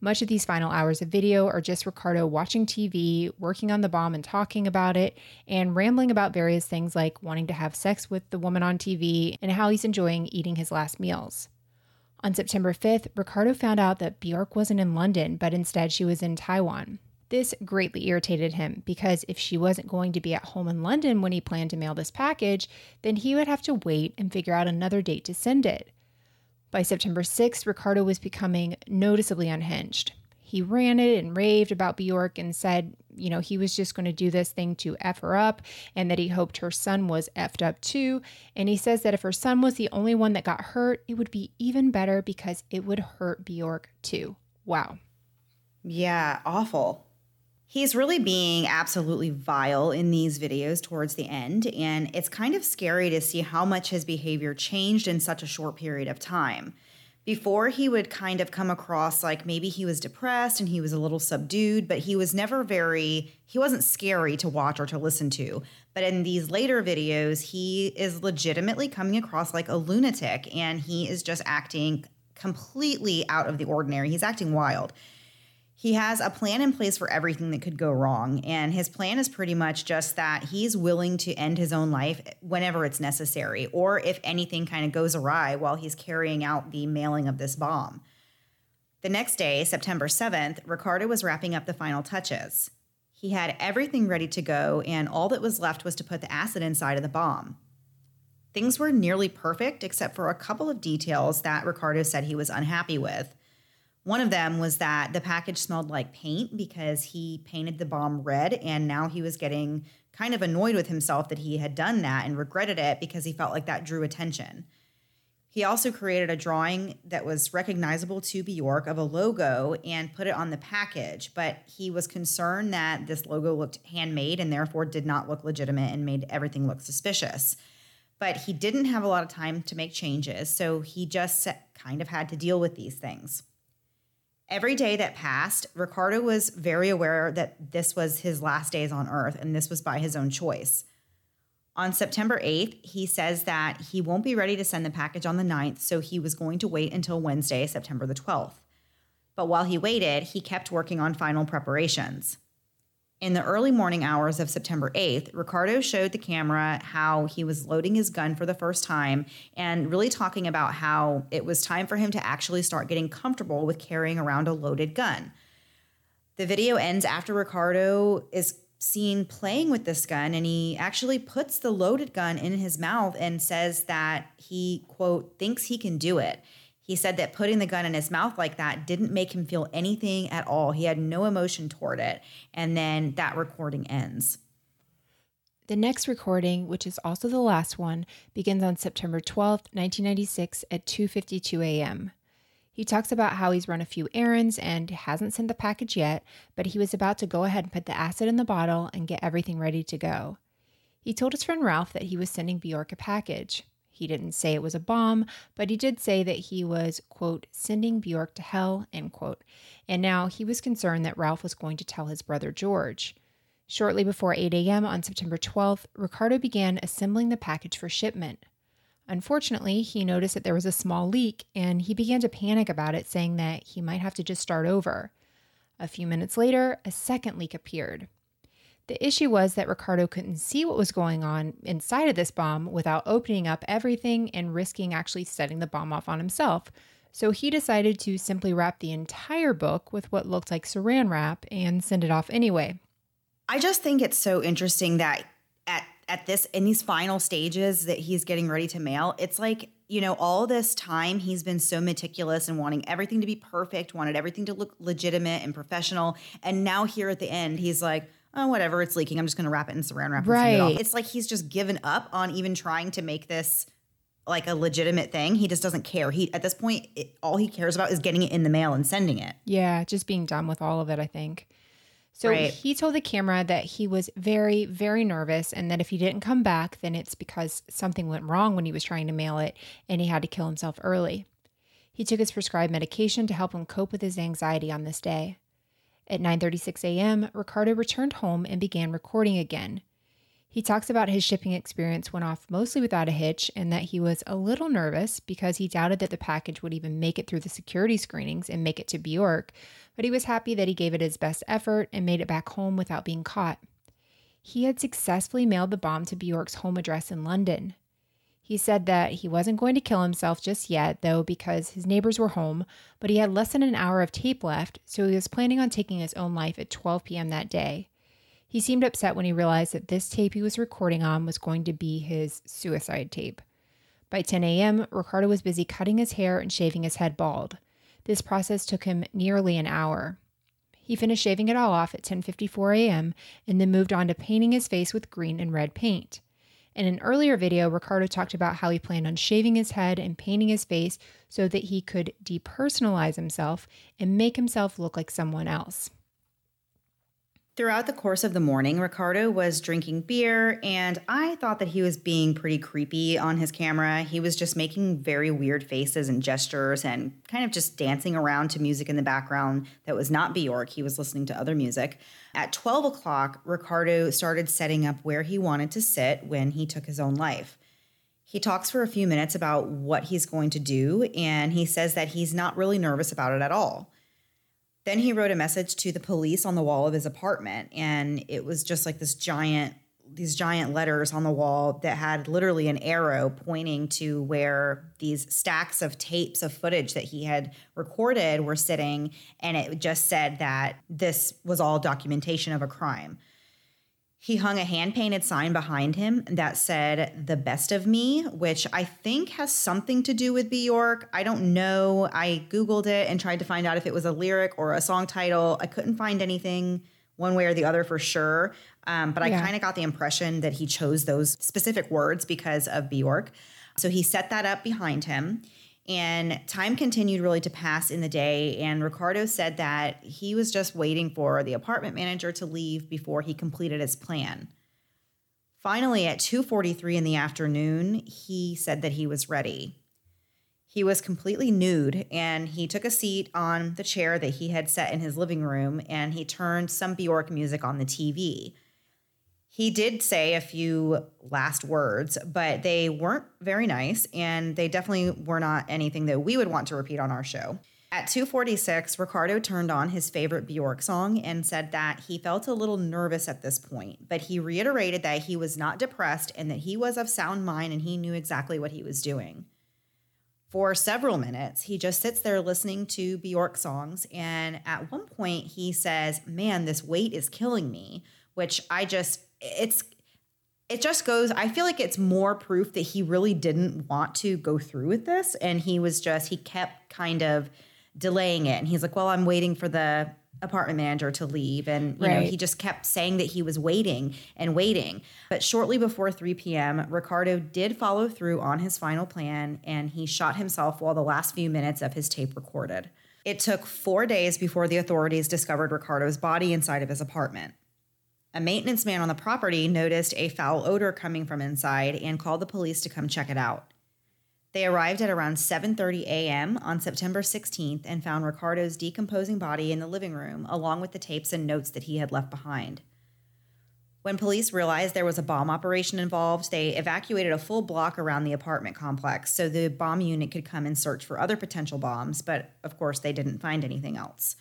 Much of these final hours of video are just Ricardo watching T V, working on the bomb and talking about it, and rambling about various things like wanting to have sex with the woman on T V and how he's enjoying eating his last meals. On September fifth, Ricardo found out that Bjork wasn't in London, but instead she was in Taiwan. This greatly irritated him because if she wasn't going to be at home in London when he planned to mail this package, then he would have to wait and figure out another date to send it. By September sixth, Ricardo was becoming noticeably unhinged. He ranted and raved about Bjork and said, you know, he was just going to do this thing to F her up and that he hoped her son was effed up too. And he says that if her son was the only one that got hurt, it would be even better because it would hurt Bjork too. Wow. Yeah, awful. He's really being absolutely vile in these videos towards the end, and it's kind of scary to see how much his behavior changed in such a short period of time. Before, he would kind of come across like maybe he was depressed and he was a little subdued, but he was never very, he wasn't scary to watch or to listen to. But in these later videos, he is legitimately coming across like a lunatic, and he is just acting completely out of the ordinary. He's acting wild. He has a plan in place for everything that could go wrong, and his plan is pretty much just that he's willing to end his own life whenever it's necessary, or if anything kind of goes awry while he's carrying out the mailing of this bomb. The next day, September seventh, Ricardo was wrapping up the final touches. He had everything ready to go, and all that was left was to put the acid inside of the bomb. Things were nearly perfect, except for a couple of details that Ricardo said he was unhappy with. One of them was that the package smelled like paint because he painted the bomb red, and now he was getting kind of annoyed with himself that he had done that and regretted it because he felt like that drew attention. He also created a drawing that was recognizable to Bjork of a logo and put it on the package, but he was concerned that this logo looked handmade and therefore did not look legitimate and made everything look suspicious. But he didn't have a lot of time to make changes, so he just kind of had to deal with these things. Every day that passed, Ricardo was very aware that this was his last days on Earth, and this was by his own choice. On September eighth, he says that he won't be ready to send the package on the ninth, so he was going to wait until Wednesday, September the twelfth. But while he waited, he kept working on final preparations. In the early morning hours of September eighth, Ricardo showed the camera how he was loading his gun for the first time and really talking about how it was time for him to actually start getting comfortable with carrying around a loaded gun. The video ends after Ricardo is seen playing with this gun, and he actually puts the loaded gun in his mouth and says that he, quote, thinks he can do it. He said that putting the gun in his mouth like that didn't make him feel anything at all. He had no emotion toward it. And then that recording ends. The next recording, which is also the last one, begins on September twelfth, nineteen ninety-six at two fifty-two a.m. He talks about how he's run a few errands and hasn't sent the package yet, but he was about to go ahead and put the acid in the bottle and get everything ready to go. He told his friend Ralph that he was sending Bjork a package. He didn't say it was a bomb, but he did say that he was, quote, sending Bjork to hell, end quote. And now he was concerned that Ralph was going to tell his brother George. Shortly before eight a.m. on September twelfth, Ricardo began assembling the package for shipment. Unfortunately, he noticed that there was a small leak, and he began to panic about it, saying that he might have to just start over. A few minutes later, a second leak appeared. The issue was that Ricardo couldn't see what was going on inside of this bomb without opening up everything and risking actually setting the bomb off on himself. So he decided to simply wrap the entire book with what looked like saran wrap and send it off anyway. I just think it's so interesting that at, at this, in these final stages that he's getting ready to mail, it's like, you know, all this time he's been so meticulous and wanting everything to be perfect, wanted everything to look legitimate and professional. And now here at the end, he's like, oh, whatever, it's leaking. I'm just going to wrap it in saran wrap. Right. And send it off. It's like he's just given up on even trying to make this like a legitimate thing. He just doesn't care. He at this point, it, all he cares about is getting it in the mail and sending it. Yeah, just being done with all of it, I think. So right. He told the camera that he was very, very nervous and that if he didn't come back, then it's because something went wrong when he was trying to mail it and he had to kill himself early. He took his prescribed medication to help him cope with his anxiety on this day. At nine thirty-six a.m., Ricardo returned home and began recording again. He talks about his shipping experience went off mostly without a hitch and that he was a little nervous because he doubted that the package would even make it through the security screenings and make it to Bjork, but he was happy that he gave it his best effort and made it back home without being caught. He had successfully mailed the bomb to Bjork's home address in London. He said that he wasn't going to kill himself just yet, though, because his neighbors were home, but he had less than an hour of tape left, so he was planning on taking his own life at twelve p.m. that day. He seemed upset when he realized that this tape he was recording on was going to be his suicide tape. By ten a.m., Ricardo was busy cutting his hair and shaving his head bald. This process took him nearly an hour. He finished shaving it all off at ten fifty-four a.m. and then moved on to painting his face with green and red paint. In an earlier video, Ricardo talked about how he planned on shaving his head and painting his face so that he could depersonalize himself and make himself look like someone else. Throughout the course of the morning, Ricardo was drinking beer, and I thought that he was being pretty creepy on his camera. He was just making very weird faces and gestures and kind of just dancing around to music in the background that was not Bjork. He was listening to other music. At twelve o'clock, Ricardo started setting up where he wanted to sit when he took his own life. He talks for a few minutes about what he's going to do, and he says that he's not really nervous about it at all. Then he wrote a message to the police on the wall of his apartment, and it was just like this giant, these giant letters on the wall that had literally an arrow pointing to where these stacks of tapes of footage that he had recorded were sitting, and it just said that this was all documentation of a crime. He hung a hand-painted sign behind him that said, "The Best of Me," which I think has something to do with Bjork. I don't know. I Googled it and tried to find out if it was a lyric or a song title. I couldn't find anything one way or the other for sure. Um, but yeah. I kind of got the impression that he chose those specific words because of Bjork. So he set that up behind him. And time continued really to pass in the day, and Ricardo said that he was just waiting for the apartment manager to leave before he completed his plan. Finally, at two forty-three in the afternoon, he said that he was ready. He was completely nude, and he took a seat on the chair that he had set in his living room, and he turned some Bjork music on the T V. He did say a few last words, but they weren't very nice, and they definitely were not anything that we would want to repeat on our show. At two forty-six, Ricardo turned on his favorite Bjork song and said that he felt a little nervous at this point, but he reiterated that he was not depressed and that he was of sound mind and he knew exactly what he was doing. For several minutes, he just sits there listening to Bjork songs, and at one point he says, "Man, this weight is killing me," which I just... It's, it just goes, I feel like it's more proof that he really didn't want to go through with this. And he was just, he kept kind of delaying it. And he's like, well, I'm waiting for the apartment manager to leave. And, you right. know, he just kept saying that he was waiting and waiting. But shortly before three p.m., Ricardo did follow through on his final plan. And he shot himself while the last few minutes of his tape recorded. It took four days before the authorities discovered Ricardo's body inside of his apartment. A maintenance man on the property noticed a foul odor coming from inside and called the police to come check it out. They arrived at around seven thirty a.m. on September sixteenth and found Ricardo's decomposing body in the living room, along with the tapes and notes that he had left behind. When police realized there was a bomb operation involved, they evacuated a full block around the apartment complex so the bomb unit could come and search for other potential bombs, but of course they didn't find anything else.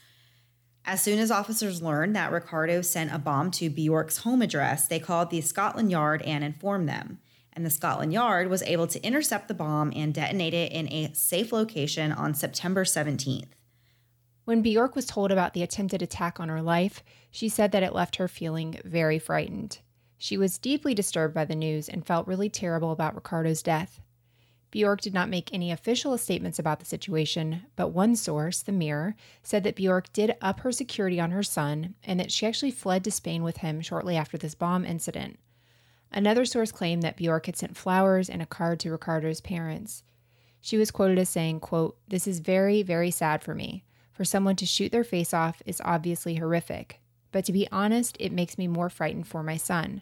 As soon as officers learned that Ricardo sent a bomb to Bjork's home address, they called the Scotland Yard and informed them. And the Scotland Yard was able to intercept the bomb and detonate it in a safe location on September seventeenth. When Bjork was told about the attempted attack on her life, she said that it left her feeling very frightened. She was deeply disturbed by the news and felt really terrible about Ricardo's death. Bjork did not make any official statements about the situation, but one source, The Mirror, said that Bjork did up her security on her son and that she actually fled to Spain with him shortly after this bomb incident. Another source claimed that Bjork had sent flowers and a card to Ricardo's parents. She was quoted as saying, quote, "This is very, very sad for me. For someone to shoot their face off is obviously horrific. But to be honest, it makes me more frightened for my son.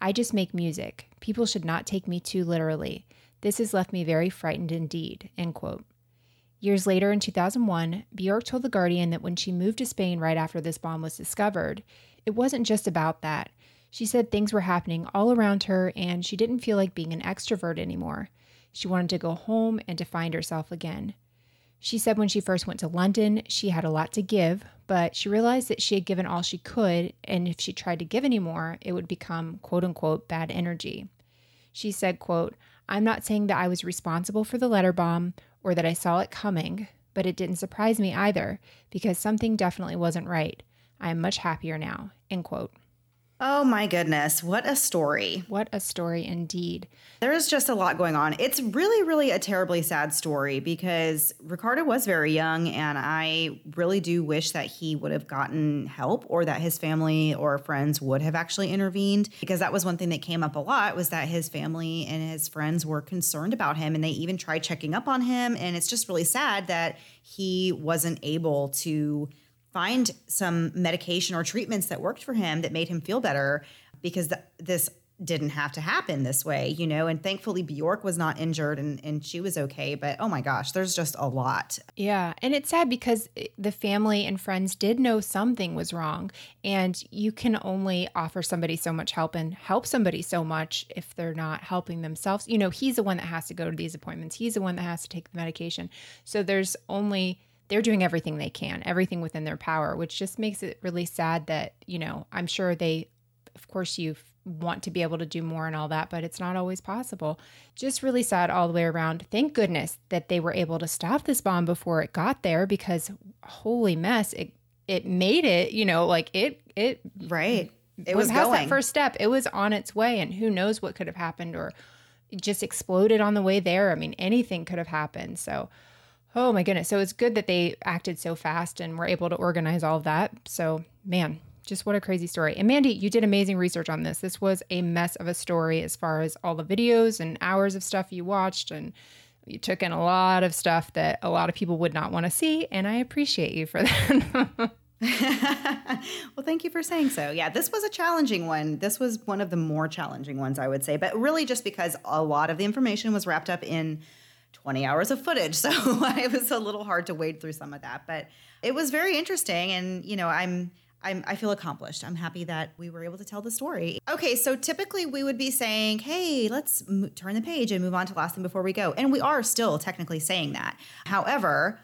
I just make music. People should not take me too literally. This has left me very frightened indeed," end quote. Years later, in two thousand one, Bjork told The Guardian that when she moved to Spain right after this bomb was discovered, it wasn't just about that. She said things were happening all around her and she didn't feel like being an extrovert anymore. She wanted to go home and to find herself again. She said when she first went to London, she had a lot to give, but she realized that she had given all she could, and if she tried to give any more, it would become, quote-unquote, bad energy. She said, quote, "I'm not saying that I was responsible for the letter bomb or that I saw it coming, but it didn't surprise me either, because something definitely wasn't right. I am much happier now," end quote. Oh my goodness, what a story. What a story indeed. There is just a lot going on. It's really, really a terribly sad story because Ricardo was very young, and I really do wish that he would have gotten help or that his family or friends would have actually intervened, because that was one thing that came up a lot, was that his family and his friends were concerned about him, and they even tried checking up on him. And it's just really sad that he wasn't able to find some medication or treatments that worked for him that made him feel better, because th- this didn't have to happen this way, you know, and thankfully Bjork was not injured and, and she was okay. But oh my gosh, there's just a lot. Yeah. And it's sad because the family and friends did know something was wrong, and you can only offer somebody so much help and help somebody so much if they're not helping themselves. You know, he's the one that has to go to these appointments. He's the one that has to take the medication. So there's only... they're doing everything they can, everything within their power, which just makes it really sad that, you know, I'm sure they, of course, you want to be able to do more and all that, but it's not always possible. Just really sad all the way around. Thank goodness that they were able to stop this bomb before it got there, because holy mess, it it made it, you know, like it, it, right. It was past that first step. It was on its way, and who knows what could have happened, or it just exploded on the way there. I mean, anything could have happened. So oh my goodness. So it's good that they acted so fast and were able to organize all of that. So man, just what a crazy story. And Mandy, you did amazing research on this. This was a mess of a story as far as all the videos and hours of stuff you watched, and you took in a lot of stuff that a lot of people would not want to see. And I appreciate you for that. Well, thank you for saying so. Yeah, this was a challenging one. This was one of the more challenging ones, I would say, but really just because a lot of the information was wrapped up in twenty hours of footage. So it was a little hard to wade through some of that, but it was very interesting. And, you know, I'm, I'm, I feel accomplished. I'm happy that we were able to tell the story. Okay. So typically we would be saying, hey, let's m- turn the page and move on to last thing before we go. And we are still technically saying that. However,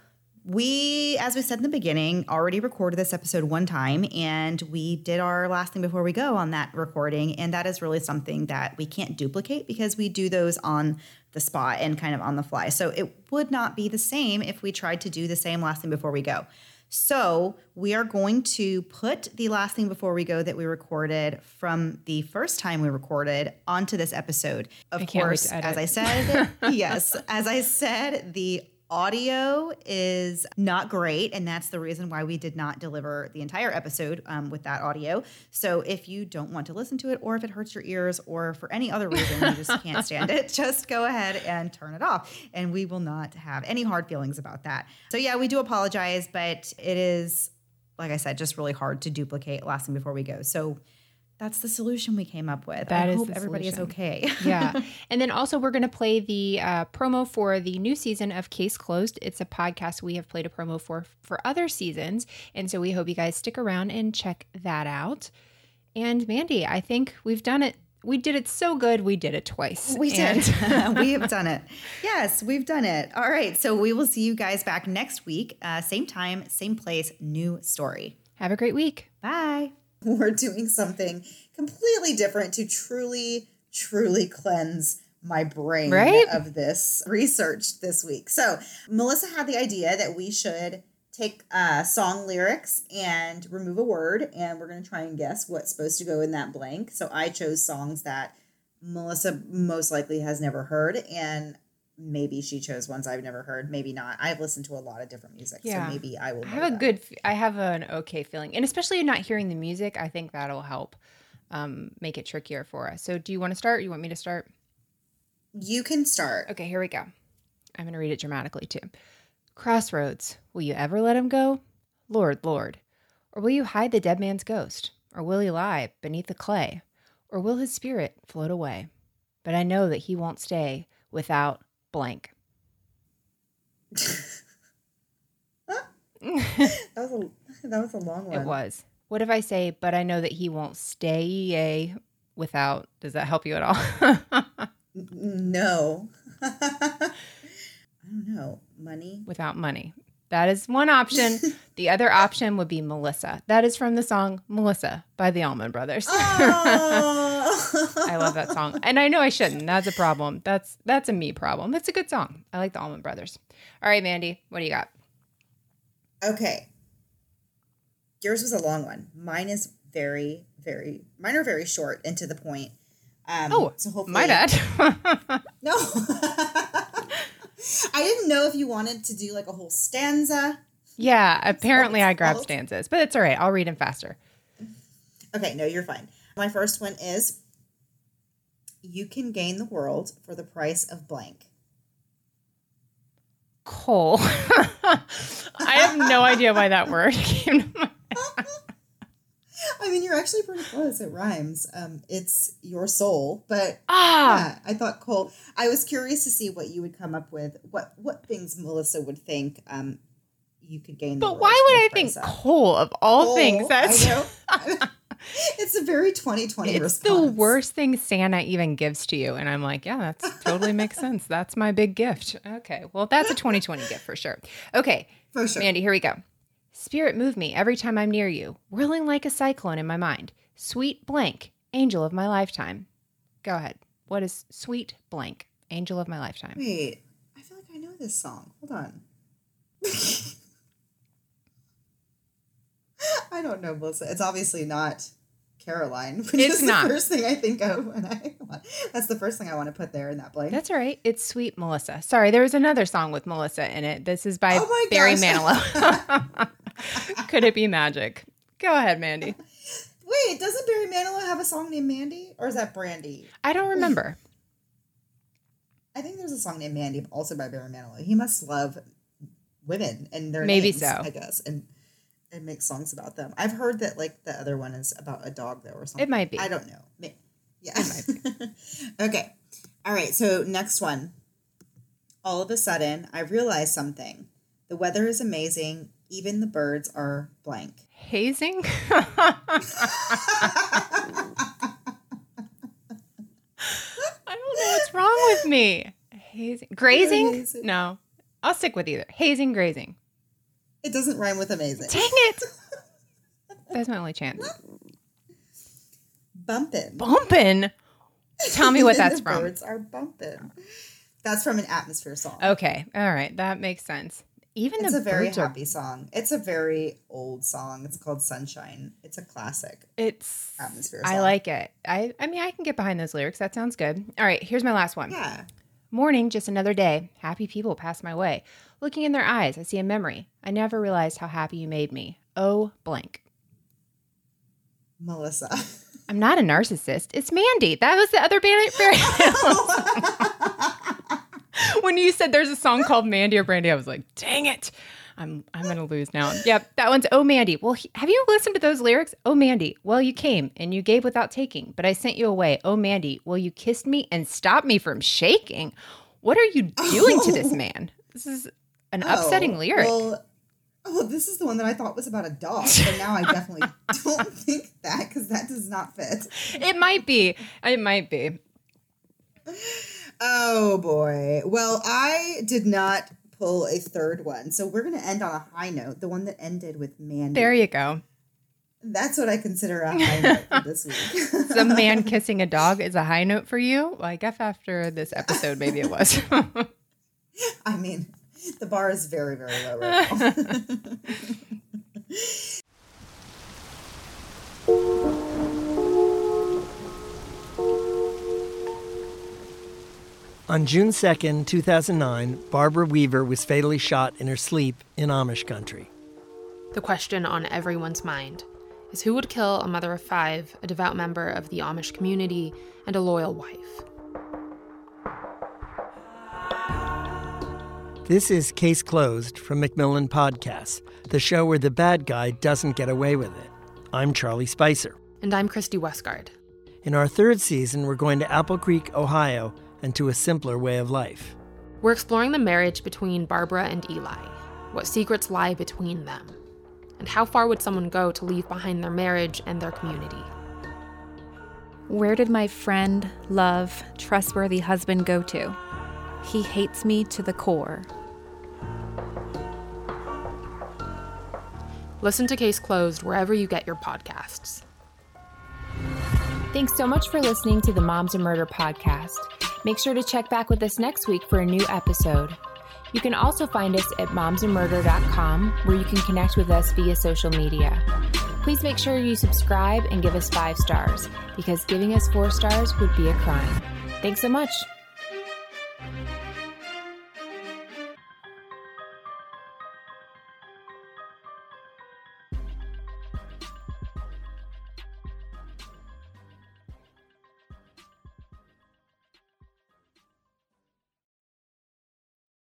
we, as we said in the beginning, already recorded this episode one time, and we did our last thing before we go on that recording. And that is really something that we can't duplicate, because we do those on the spot and kind of on the fly. So it would not be the same if we tried to do the same last thing before we go. So we are going to put the last thing before we go that we recorded from the first time we recorded onto this episode. Of course, as I said, yes, as I said, the audio is not great, and that's the reason why we did not deliver the entire episode um, with that audio. So if you don't want to listen to it, or if it hurts your ears, or for any other reason you just can't stand it, just go ahead and turn it off, and we will not have any hard feelings about that. So yeah, we do apologize, but it is, like I said, just really hard to duplicate last thing before we go. So that's the solution we came up with. That I is hope everybody solution. Is okay. Yeah. And then also we're going to play the uh, promo for the new season of Case Closed. It's a podcast we have played a promo for for other seasons. And so we hope you guys stick around and check that out. And Mandy, I think we've done it. We did it so good. We did it twice. We did. And- we have done it. Yes, we've done it. All right. So we will see you guys back next week. Uh, same time, same place, new story. Have a great week. Bye. We're doing something completely different to truly, truly cleanse my brain right? of this research this week. So Melissa had the idea that we should take uh, song lyrics and remove a word, and we're going to try and guess what's supposed to go in that blank. So I chose songs that Melissa most likely has never heard, and maybe she chose ones I've never heard. Maybe not. I've listened to a lot of different music, yeah. So maybe I will. I have a that. good. I have an okay feeling, and especially not hearing the music, I think that'll help. um, make it trickier for us. So do you want to start? You want me to start? You can start. Okay, here we go. I'm going to read it dramatically too. Crossroads, will you ever let him go? Lord, Lord. Or will you hide the dead man's ghost? Or will he lie beneath the clay? Or will his spirit float away? But I know that he won't stay without blank. that, was a, that was a long one. It was. What if I say, but I know that he won't stay without, does that help you at all? No. I don't know. Money? Without money. That is one option. The other option would be Melissa. That is from the song Melissa by the Allman Brothers. Oh. I love that song. And I know I shouldn't. That's a problem. That's that's a me problem. That's a good song. I like the Allman Brothers. All right, Mandy, what do you got? Okay. Yours was a long one. Mine is very, very, mine are very short and to the point. Um, oh, so hopefully, my bad. No. I didn't know if you wanted to do like a whole stanza. Yeah, apparently I grabbed stanzas, but it's all right. I'll read them faster. Okay, no, you're fine. My first one is, you can gain the world for the price of blank. Coal. I have no idea why that word came to mind. I mean, you're actually pretty close. It rhymes. Um, it's your soul, but ah. yeah, I thought coal. I was curious to see what you would come up with. What what things Melissa would think um, you could gain. But the why would I think of. coal of all coal, things? That's I know. It's a very twenty twenty it's response. It's the worst thing Santa even gives to you, and I'm like, yeah, that totally makes sense. That's my big gift. Okay, well, that's a twenty twenty gift for sure. Okay, for sure. Mandy, here we go. Spirit, move me every time I'm near you, whirling like a cyclone in my mind. Sweet blank, angel of my lifetime. Go ahead. What is sweet blank, angel of my lifetime? Wait, I feel like I know this song. Hold on. I don't know, Melissa. It's obviously not Caroline, which it's is the not. first thing I think of when I want. That's the first thing I want to put there in that blank. That's all right. It's Sweet Melissa. Sorry, there was another song with Melissa in it. This is by oh Barry Manilow. Could it be magic? Go ahead, Mandy. Wait, doesn't Barry Manilow have a song named Mandy? Or is that Brandy? I don't remember. I think there's a song named Mandy, also by Barry Manilow. He must love women and their Maybe names, so. I guess, and, and make songs about them. I've heard that, like, the other one is about a dog, though, or something. It might be. I don't know. Maybe. Yeah. It might be. Okay. All right, so next one. All of a sudden, I realized something. The weather is amazing. Even the birds are blank. Hazing? I don't know what's wrong with me. Hazing. Grazing? Hazing. No. I'll stick with either. Hazing, grazing. It doesn't rhyme with amazing. Dang it. That's my only chance. Bumpin'. Bumpin'? Tell me what that's the from. The birds are bumpin'. That's from an Atmosphere song. Okay. All right. That makes sense. Even it's a very happy are... song. It's a very old song. It's called Sunshine. It's a classic. It's Atmosphere song. I like it. I, I mean, I can get behind those lyrics. That sounds good. All right, here's my last one. Yeah. Morning, just another day. Happy people pass my way. Looking in their eyes, I see a memory. I never realized how happy you made me. Oh, blank. Melissa. I'm not a narcissist. It's Mandy. That was the other band. Oh. When you said there's a song called Mandy or Brandy, I was like, dang it. I'm I'm going to lose now. Yep, that one's Oh, Mandy. Well, he, have you listened to those lyrics? Oh, Mandy, well, you came and you gave without taking, but I sent you away. Oh, Mandy, well, you kissed me and stopped me from shaking. What are you doing oh. to this man? This is an oh, upsetting lyric. Well, oh, this is the one that I thought was about a dog, but now I definitely don't think that because that does not fit. It might be. It might be. Oh, boy. Well, I did not pull a third one, so we're going to end on a high note, the one that ended with Mandy. There you go. That's what I consider a high note for this week. Some man kissing a dog is a high note for you? Like, if after this episode, maybe it was. I mean, the bar is very, very low right now. On June second, two thousand nine, Barbara Weaver was fatally shot in her sleep in Amish country. The question on everyone's mind is who would kill a mother of five, a devout member of the Amish community, and a loyal wife. This is Case Closed from Macmillan Podcasts, the show where the bad guy doesn't get away with it. I'm Charlie Spicer. And I'm Christy Westgard. In our third season, we're going to Apple Creek, Ohio, and to a simpler way of life. We're exploring the marriage between Barbara and Eli, what secrets lie between them, and how far would someone go to leave behind their marriage and their community. Where did my friend, love, trustworthy husband go to? He hates me to the core. Listen to Case Closed wherever you get your podcasts. Thanks so much for listening to the Moms and Murder podcast. Make sure to check back with us next week for a new episode. You can also find us at moms and murder dot com, where you can connect with us via social media. Please make sure you subscribe and give us five stars, because giving us four stars would be a crime. Thanks so much.